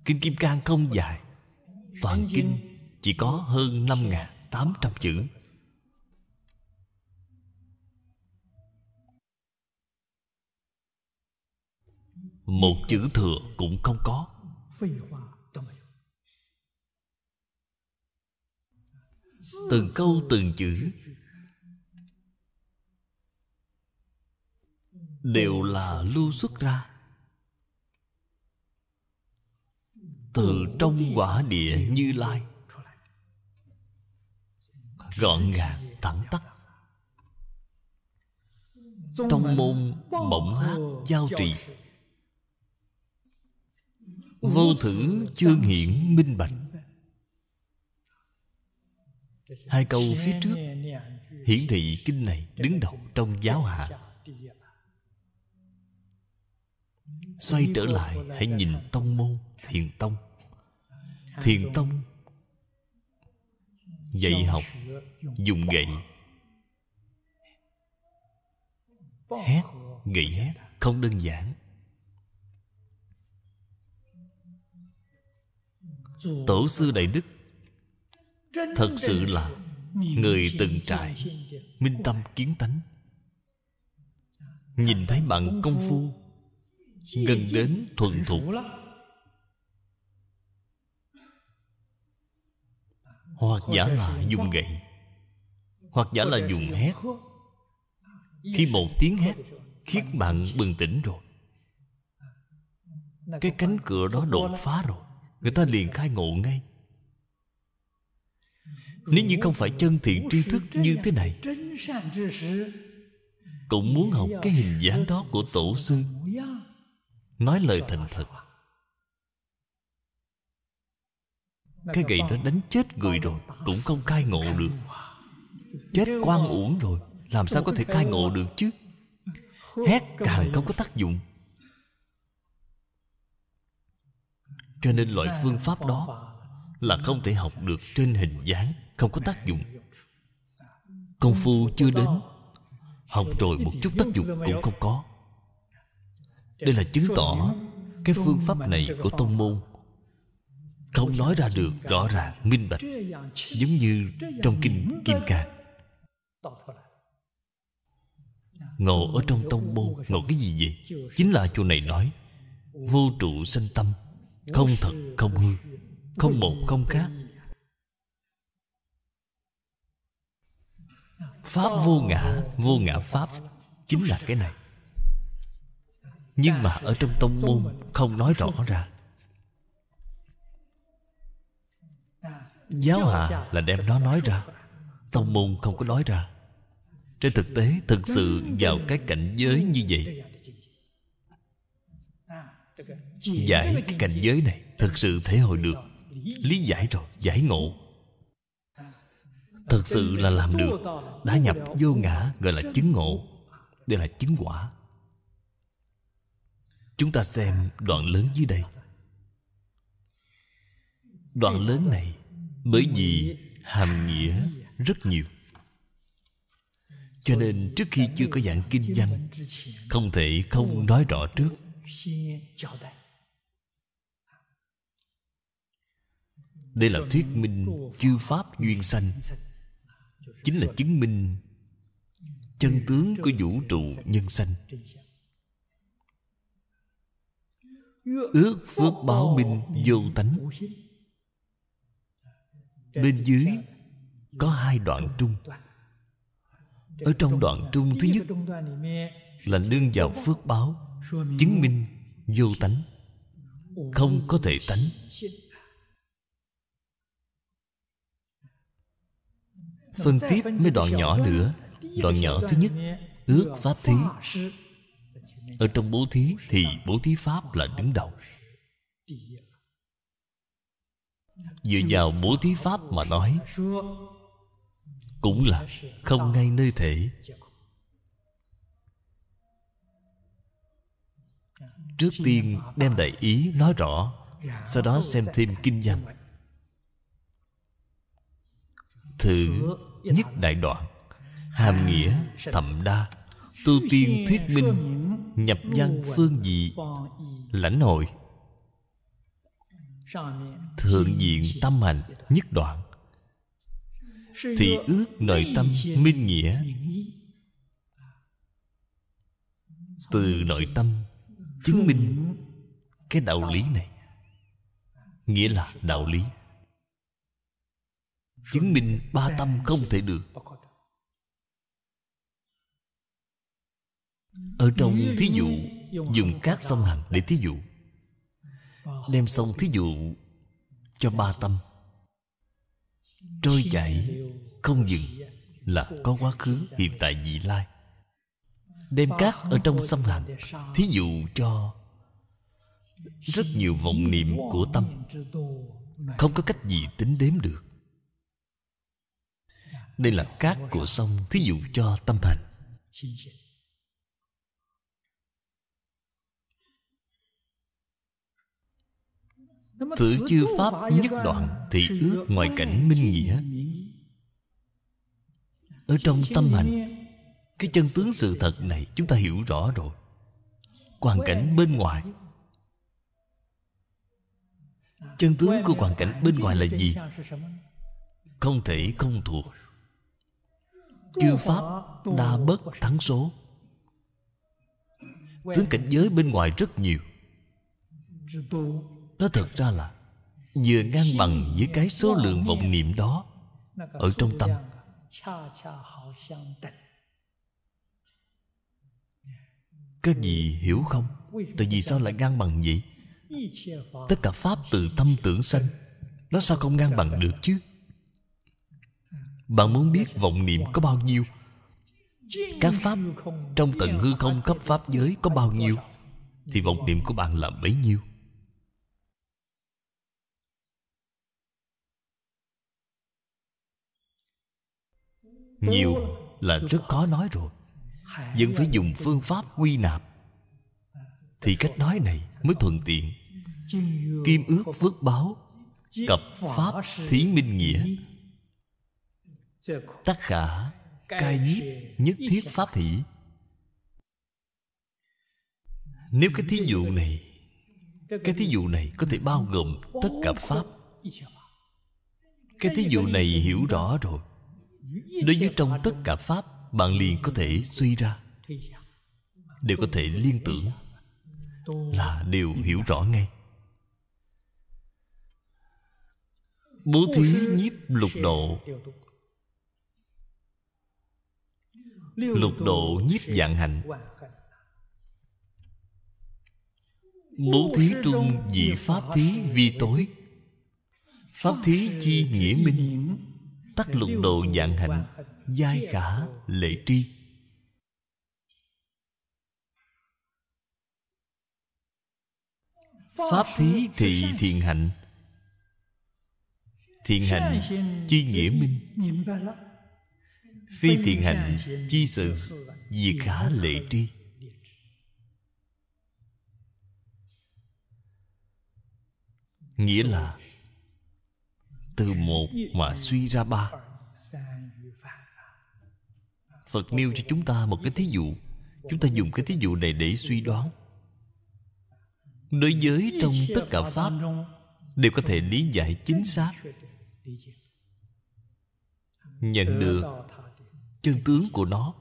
Kinh Kim Cang không dài, toàn kinh chỉ có hơn 5.800 chữ. Một chữ thừa cũng không có. Từng câu từng chữ đều là lưu xuất ra từ trong quả địa Như Lai, gọn gàng thẳng tắc. Tông môn bỗng hát giao trì, vô thử chương hiển minh bạch. Hai câu phía trước hiển thị kinh này đứng đầu trong giáo hạ. Xoay trở lại hãy nhìn tông môn Thiền Tông. Thiền Tông dạy học dùng gậy, hét, gậy hét không đơn giản. Tổ sư Đại Đức thật sự là người từng trải, minh tâm kiến tánh. Nhìn thấy bạn công phu gần đến thuần thục, hoặc giả là dùng gậy, hoặc giả là dùng hét. Khi một tiếng hét khiến bạn bừng tỉnh rồi, cái cánh cửa đó đột phá rồi, người ta liền khai ngộ ngay. Nếu như không phải chân thiện tri thức như thế này, cũng muốn học cái hình dáng đó của tổ sư, nói lời thành thật, cái gậy đó đánh chết người rồi cũng không khai ngộ được. Chết oan uổng rồi, làm sao có thể khai ngộ được chứ? Hét càng không có tác dụng. Cho nên loại phương pháp đó là không thể học được trên hình dáng, không có tác dụng. Công phu chưa đến, học rồi một chút tác dụng cũng không có. Đây là chứng tỏ cái phương pháp này của tông môn không nói ra được rõ ràng, minh bạch, giống như trong Kinh Kim Cang. Ngộ ở trong tông môn, ngộ cái gì vậy? Chính là chỗ này nói vô trụ sanh tâm, không thật không hư, không một không khác. Pháp vô ngã pháp chính là cái này. Nhưng mà ở trong tông môn không nói rõ ra. Giáo hạ là đem nó nói ra, tông môn không có nói ra. Trên thực tế thực sự vào cái cảnh giới như vậy, giải cái cảnh giới này, thực sự thể hội được, lý giải rồi, giải ngộ, thực sự là làm được. Đã nhập vô ngã gọi là chứng ngộ. Đây là chứng quả. Chúng ta xem đoạn lớn dưới đây. Đoạn lớn này bởi vì hàm nghĩa rất nhiều, cho nên trước khi chưa có giảng kinh văn, không thể không nói rõ trước. Đây là thuyết minh chư pháp duyên sanh, chính là chứng minh chân tướng của vũ trụ nhân sanh. Ước phước báo minh vô tánh. Bên dưới có hai đoạn trung. Ở trong đoạn trung thứ nhất là nương vào phước báo, chứng minh vô tánh, không có thể tánh. Phân tiếp mấy đoạn nhỏ nữa. Đoạn nhỏ thứ nhất ước pháp thí. Ở trong bố thí thì bố thí pháp là đứng đầu. Dựa vào bố thí pháp mà nói, cũng là không ngay nơi thể. Trước tiên đem đại ý nói rõ, sau đó xem thêm kinh văn. Thử nhất đại đoạn, hàm nghĩa thậm đa, tu tiên thuyết minh, nhập văn phương dị, lãnh hội. Thượng diện tâm hành nhất đoạn, thì ước nội tâm minh nghĩa. Từ nội tâm chứng minh cái đạo lý này, nghĩa là đạo lý. Chứng minh ba tâm không thể được. Ở trong thí dụ dùng các song hành để thí dụ, đem xong thí dụ cho ba tâm trôi chảy không dừng, là có quá khứ, hiện tại, vị lai. Đem các ở trong song hành thí dụ cho rất nhiều vọng niệm của tâm, không có cách gì tính đếm được. Đây là các của song thí dụ cho tâm hành. Thử chư pháp nhất đoạn, thì ước ngoài cảnh minh nghĩa. Ở trong tâm hành, cái chân tướng sự thật này chúng ta hiểu rõ rồi. Hoàn cảnh bên ngoài, chân tướng của hoàn cảnh bên ngoài là gì? Không thể không thuộc. Chư pháp đa bất thắng số. Tướng cảnh giới bên ngoài rất nhiều. Nó thật ra là vừa ngang bằng với cái số lượng vọng niệm đó ở trong tâm. Các vị hiểu không? Tại vì sao lại ngang bằng vậy? Tất cả pháp từ tâm tưởng sanh, nó sao không ngang bằng được chứ? Bạn muốn biết vọng niệm có bao nhiêu, các pháp trong tận hư không khắp pháp giới có bao nhiêu, thì vọng niệm của bạn là bấy nhiêu. Nhiều là rất khó nói rồi, vẫn phải dùng phương pháp quy nạp, thì cách nói này mới thuận tiện. Kim ước phước báo, cập pháp thí minh nghĩa, tác khả cai nhiếp nhất thiết pháp hỷ. Nếu cái thí dụ này, cái thí dụ này có thể bao gồm tất cả pháp. Cái thí dụ này hiểu rõ rồi, đối với trong tất cả pháp, bạn liền có thể suy ra, đều có thể liên tưởng, là đều hiểu rõ ngay. Bố thí nhiếp lục độ, lục độ nhiếp vạn hạnh. Bố thí trung dị pháp thí vi tối, pháp thí chi nghĩa minh, tắc lục độ vạn hạnh, giai khả lệ tri. Pháp thí thị thiện hạnh, thiện hạnh chi nghĩa minh, phi thiện hạnh chi sự, diệt khả lệ tri. Nghĩa là từ một mà suy ra ba. Phật nêu cho chúng ta một cái thí dụ, chúng ta dùng cái thí dụ này để suy đoán. Đối với trong tất cả pháp đều có thể lý giải chính xác, nhận được chân tướng của nó.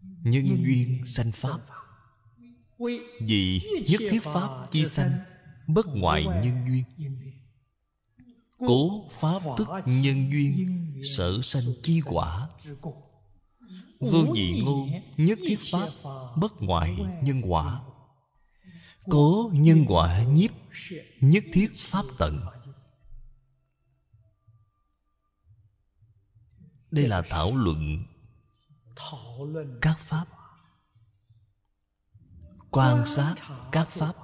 Nhân duyên sanh pháp, vì nhất thiết pháp chi sanh bất ngoại nhân duyên. Cố pháp tức nhân duyên sở sanh chi quả. Vô dị ngôn nhất thiết pháp bất ngoại nhân quả. Cố nhân quả nhiếp nhất thiết pháp tận. Đây là thảo luận các pháp, quan sát các pháp.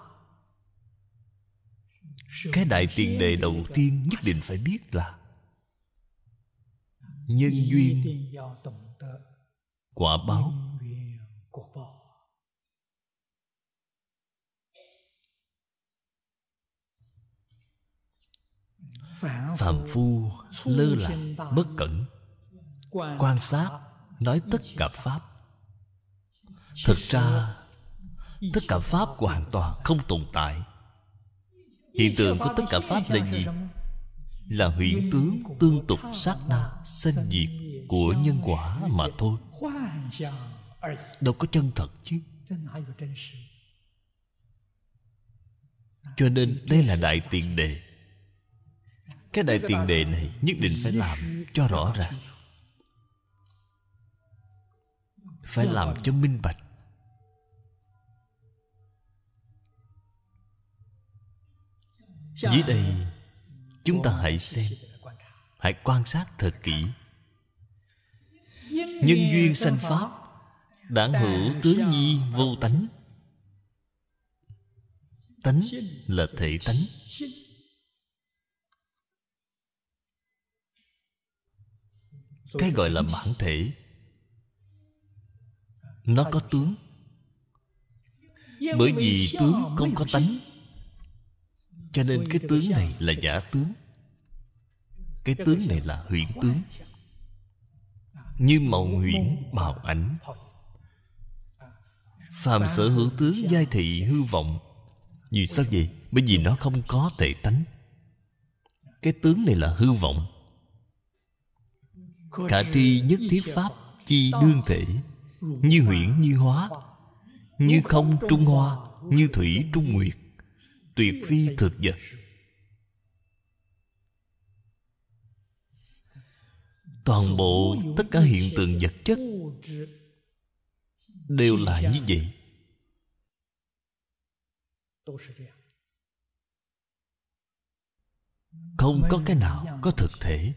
Cái đại tiền đề đầu tiên nhất định phải biết là nhân duyên quả báo. Phàm phu lơ là bất cẩn quan sát nói tất cả pháp, thực ra tất cả pháp hoàn toàn không tồn tại. Hiện tượng của tất cả pháp là gì? Là huyễn tướng tương tục sát na sanh diệt của nhân quả mà thôi. Đâu có chân thật chứ. Cho nên đây là đại tiền đề. Cái đại tiền đề này nhất định phải làm cho rõ ràng, phải làm cho minh bạch. Dưới đây chúng ta hãy xem, hãy quan sát thật kỹ. Nhân duyên sanh pháp, đản hữu tướng nhi vô tánh. Tánh là thể tánh. Cái gọi là bản thể, nó có tướng. Bởi vì tướng không có tánh, cho nên cái tướng này là giả tướng, cái tướng này là huyễn tướng, như màu huyễn bào ảnh. Phàm sở hữu tướng giai thị hư vọng. Vì sao vậy? Bởi vì nó không có thể tánh. Cái tướng này là hư vọng. Khả tri nhất thiết pháp chi đương thể, như huyễn như hóa, như không trung hoa, như thủy trung nguyệt, tuyệt phi thực vật. Toàn bộ tất cả hiện tượng vật chất đều là như vậy. không có cái nào có thực thể.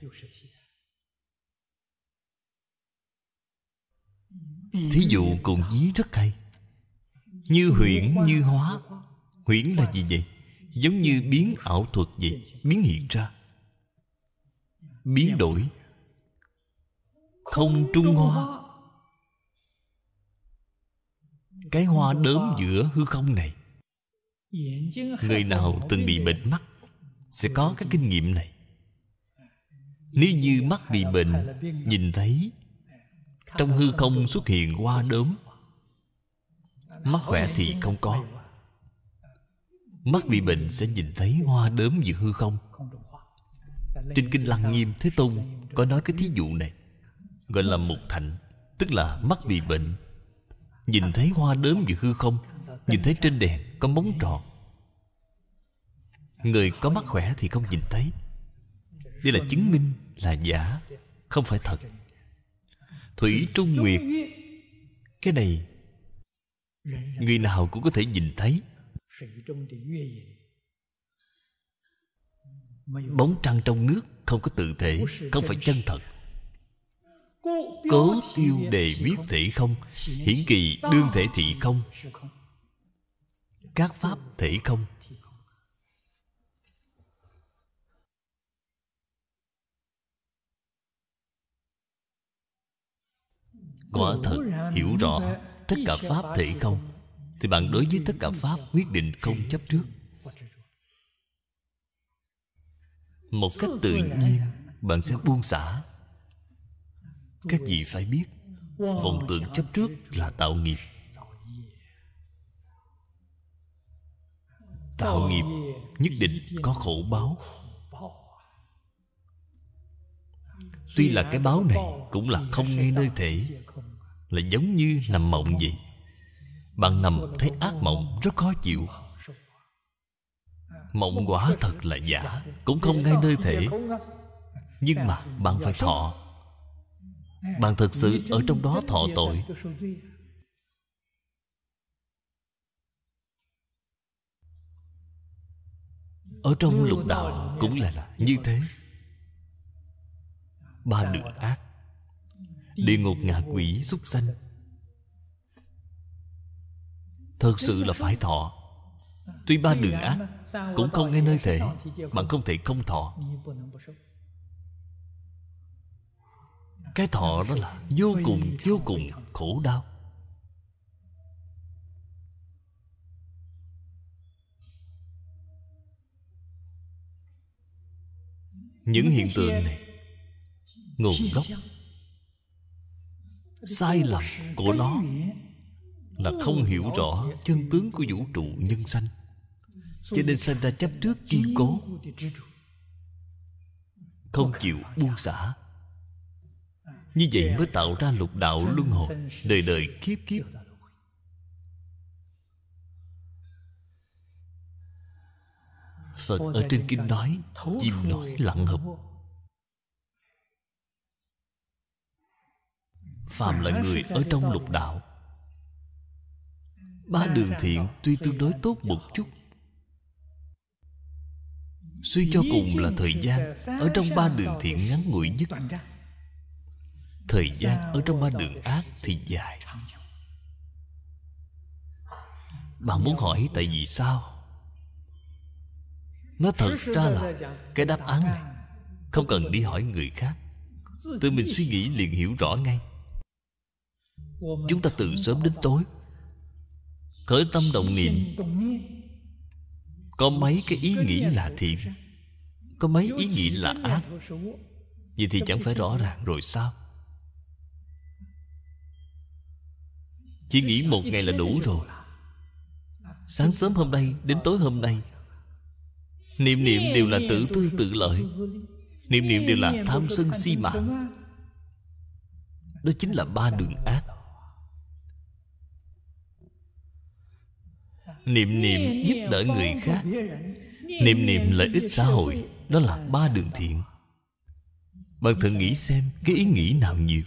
Thí dụ cùng ví rất hay. Như huyễn như hóa. Huyễn là gì vậy? Giống như biến ảo thuật vậy, biến hiện ra, biến đổi, không trung hoa. Cái hoa đốm giữa hư không này, người nào từng bị bệnh mắt sẽ có cái kinh nghiệm này. Nếu như mắt bị bệnh, nhìn thấy trong hư không xuất hiện hoa đốm, mắt khỏe thì không có. Mắt bị bệnh sẽ nhìn thấy hoa đốm giữa hư không. Trên Kinh Lăng Nghiêm, Thế Tôn có nói cái thí dụ này, gọi là mục thạnh. Tức là mắt bị bệnh nhìn thấy hoa đốm giữa hư không, nhìn thấy trên đèn có bóng tròn. Người có mắt khỏe thì không nhìn thấy. Đây là chứng minh là giả, không phải thật. Thủy Trung Nguyệt, cái này người nào cũng có thể nhìn thấy. Bóng trăng trong nước không có tự thể, không phải chân thật. Cố tiêu đề biết thể không, hiển kỳ đương thể thị không, các pháp thể không. Quả thật hiểu rõ tất cả pháp thể không thì bạn đối với tất cả pháp quyết định không chấp trước, một cách tự nhiên bạn sẽ buông xả. Các vị phải biết, vọng tưởng chấp trước là tạo nghiệp. Tạo nghiệp nhất định có khổ báo. Tuy là cái báo này cũng là không ngay nơi thể, là giống như nằm mộng vậy. Bạn nằm thấy ác mộng rất khó chịu. Mộng quả thật là giả, cũng không ngay nơi thể, nhưng mà bạn phải thọ. Bạn thật sự ở trong đó thọ tội. Ở trong lục đạo cũng là như thế. Ba đường ác, địa ngục, ngạ quỷ, súc sanh, thật sự là phải thọ. Tuy ba đường ác cũng không ngay nơi thể, bạn không thể không thọ. Cái thọ đó là vô cùng khổ đau. Những hiện tượng này, nguồn gốc sai lầm của nó là không hiểu rõ chân tướng của vũ trụ nhân sanh, cho nên sanh ra chấp trước kiên cố, không chịu buông xả. Như vậy mới tạo ra lục đạo luân hồi, đời đời kiếp kiếp. Phật ở trên kinh nói, chim nói lặng hợp. Phàm là người ở trong lục đạo, ba đường thiện tuy tương đối tốt một chút, suy cho cùng là thời gian ở trong ba đường thiện ngắn ngủi nhất. Thời gian ở trong ba đường ác thì dài. Bạn muốn hỏi tại vì sao? Nó thật ra là cái đáp án này không cần đi hỏi người khác, tự mình suy nghĩ liền hiểu rõ ngay. Chúng ta từ sớm đến tối khởi tâm động niệm, có mấy cái ý nghĩ là thiện, có mấy ý nghĩ là ác. Vậy thì chẳng phải rõ ràng rồi sao? Chỉ nghĩ một ngày là đủ rồi. Sáng sớm hôm nay đến tối hôm nay, niệm niệm đều là tự tư tự lợi, niệm niệm đều là tham sân si mạng. Đó chính là ba đường ác. Niệm niệm giúp đỡ người khác, niệm niệm lợi ích xã hội, đó là ba đường thiện. Bạn thử nghĩ xem cái ý nghĩ nào nhiều,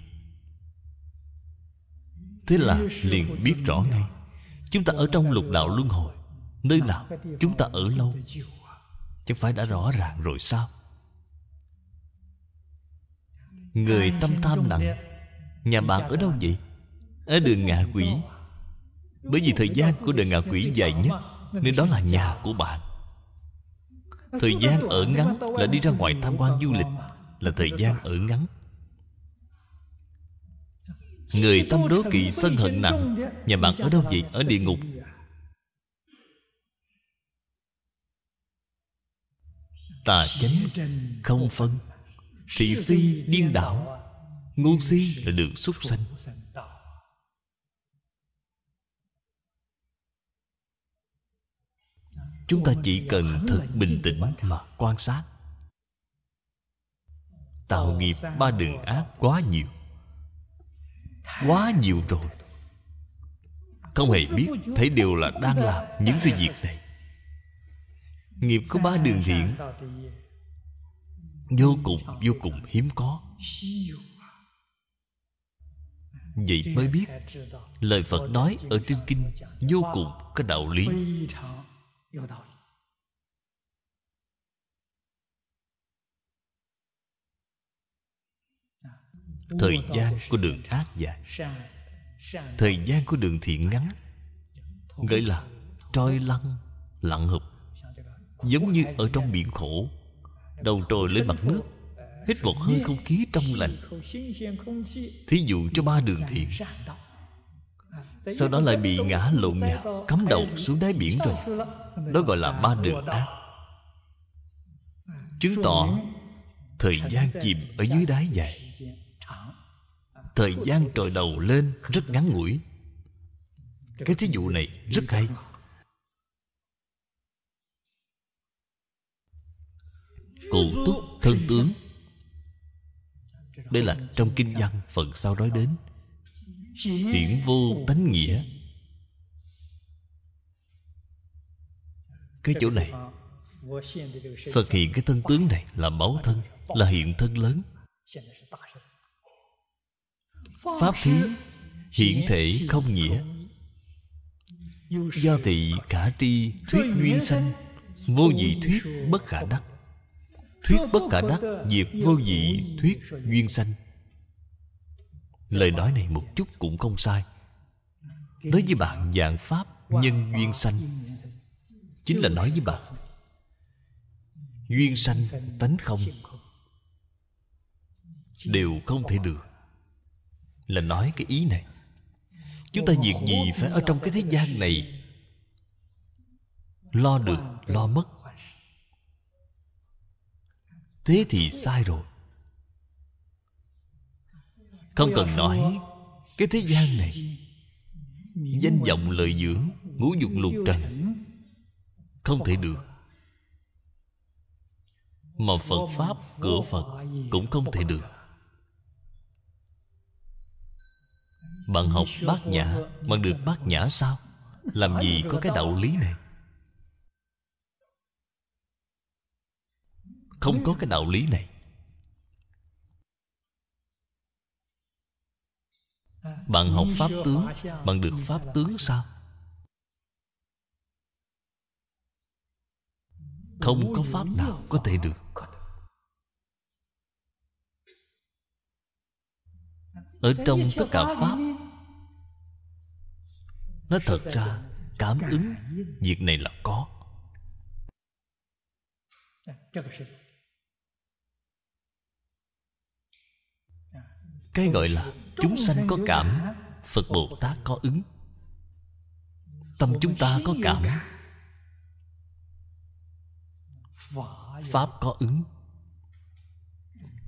thế là liền biết rõ ngay. Chúng ta ở trong lục đạo luân hồi, nơi nào chúng ta ở lâu, chẳng phải đã rõ ràng rồi sao? Người tâm tham nặng. Nhà bạn ở đâu vậy? Ở đường ngạ quỷ. Bởi vì thời gian của đường ngạ quỷ dài nhất nên đó là nhà của bạn. Thời gian ở ngắn là đi ra ngoài tham quan du lịch, là thời gian ở ngắn. Người tâm đố kỵ sân hận nặng. Nhà bạn ở đâu vậy? Ở địa ngục. Tà chánh không phân, thị phi điên đảo, ngu si là đường súc sanh. Chúng ta chỉ cần thật bình tĩnh mà quan sát. Tạo nghiệp ba đường ác quá nhiều. Quá nhiều rồi. Không hề biết, thấy đều là đang làm những sự việc này. Nghiệp có ba đường thiện vô cùng hiếm có. Vậy mới biết lời Phật nói ở trên kinh vô cùng có đạo lý. Thời gian của đường ác dài, thời gian của đường thiện ngắn, gọi là trôi lăn lặn hụp. Giống như ở trong biển khổ, đầu trồi lên mặt nước, hít một hơi không khí trong lành. Thí dụ cho ba đường thiện, sau đó lại bị ngã lộn nhào, cắm đầu xuống đáy biển rồi. Đó gọi là ba đường ác. Chứng tỏ thời gian chìm ở dưới đáy dài, thời gian trồi đầu lên rất ngắn ngủi. Cái thí dụ này rất hay. Cụ túc thân tướng, đây là trong kinh văn phần sau nói đến. Hiển vô tánh nghĩa. Cái chỗ này Phật hiện cái thân tướng này là báo thân, là hiện thân lớn. Pháp thí hiển thể không nghĩa. Do thị khả tri thuyết duyên sanh, vô dị thuyết bất khả đắc. Thuyết bất khả đắc diệt vô dị thuyết duyên sanh. Lời nói này một chút cũng không sai. Nói với bạn dạng pháp nhân duyên sanh, chính là nói với bạn duyên sanh tánh không đều không thể được. Là nói cái ý này, chúng ta việc gì phải ở trong cái thế gian này lo được lo mất. Thế thì sai rồi. Không cần nói cái thế gian này, danh vọng lợi dưỡng, ngũ dục lục trần không thể được, mà Phật pháp cửa Phật cũng không thể được. Bạn học Bát Nhã, bạn được Bát Nhã sao? Làm gì có cái đạo lý này? Không có cái đạo lý này. Bạn học Pháp tướng, bạn được Pháp tướng sao? Không có Pháp nào có thể được. Ở trong tất cả Pháp, nó thật ra cảm ứng việc này là có. Cái gọi là chúng sanh có cảm, Phật Bồ Tát có ứng. Tâm chúng ta có cảm, Pháp có ứng.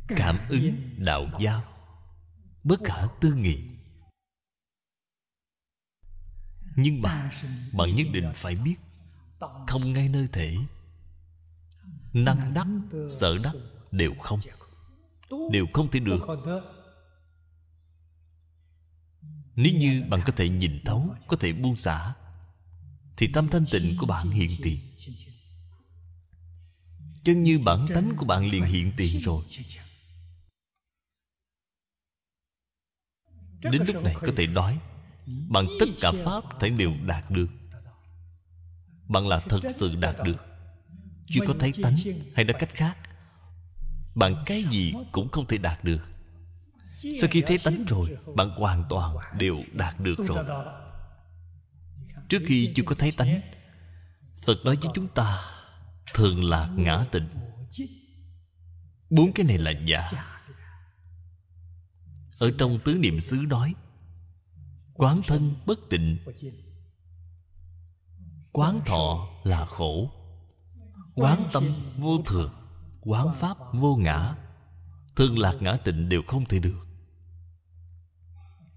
Cảm ứng đạo giao, bất khả tư nghị. Nhưng mà bạn nhất định phải biết, không ngay nơi thể. Năng đắc, sở đắc đều không thể được. Nếu như bạn có thể nhìn thấu, có thể buông xả, thì tâm thanh tịnh của bạn hiện tiền. Chân như bản tánh của bạn liền hiện tiền rồi. Đến lúc này có thể nói bằng tất cả Pháp thể đều đạt được. Bạn là thật sự đạt được. Chưa có thấy tánh hay nói cách khác, bạn cái gì cũng không thể đạt được. Sau khi thấy tánh rồi, bạn hoàn toàn đều đạt được rồi. Trước khi chưa có thấy tánh, Phật nói với chúng ta thường lạc ngã tịnh. Bốn cái này là giả. Ở trong Tứ Niệm xứ nói quán thân bất tịnh, quán thọ là khổ, quán tâm vô thường, quán pháp vô ngã, thường lạc ngã tịnh đều không thể được.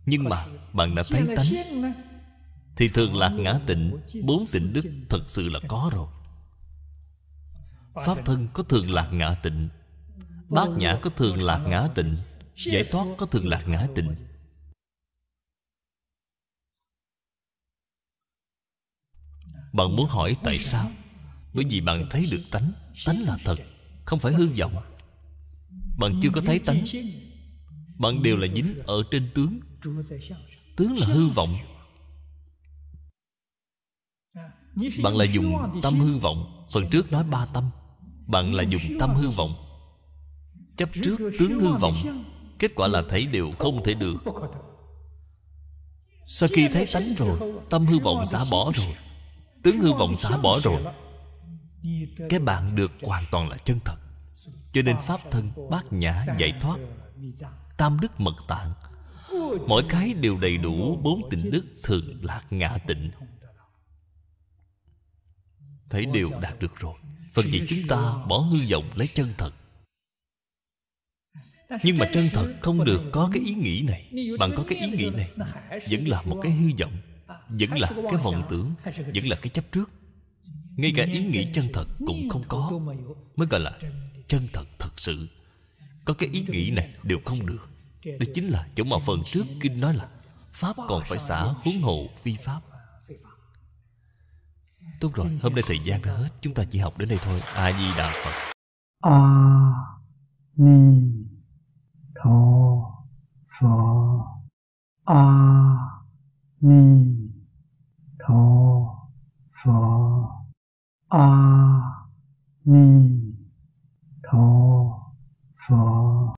Nhưng mà bạn đã thấy tánh thì thường lạc ngã tịnh, bốn tịnh đức thật sự là có rồi. Pháp thân có thường lạc ngã tịnh, bát nhã có thường lạc ngã tịnh, giải thoát có thường lạc ngã tịnh. Bạn muốn hỏi tại sao? Bởi vì bạn thấy được tánh. Tánh là thật, không phải hư vọng. Bạn chưa có thấy tánh, bạn đều là dính ở trên tướng. Tướng là hư vọng. Bạn là dùng tâm hư vọng. Phần trước nói ba tâm, bạn là dùng tâm hư vọng, chấp trước tướng hư vọng. Kết quả là thấy đều không thể được. Sau khi thấy tánh rồi, tâm hư vọng xả bỏ rồi, tướng hư vọng xả bỏ rồi, cái bạn được hoàn toàn là chân thật. Cho nên pháp thân, bát nhã, giải thoát, tam đức mật tạng, mỗi cái đều đầy đủ bốn tịnh đức thường lạc ngã tịnh. Thấy đều đạt được rồi. Phần vì chúng ta bỏ hư vọng lấy chân thật. Nhưng mà chân thật không được có cái ý nghĩ này. Bạn có cái ý nghĩ này vẫn là một cái hư vọng, vẫn là cái vọng tưởng, vẫn là cái chấp trước. Ngay cả ý nghĩ chân thật cũng không có, mới gọi là chân thật thật sự. Có cái ý nghĩ này đều không được. Đó chính là chỗ mà phần trước kinh nói là pháp còn phải xả, huống hồ phi pháp. Tốt rồi, hôm nay thời gian đã hết, chúng ta chỉ học đến đây thôi. A Di Đà Phật. A Di Đà Phật. A Di Đà Phật. A Di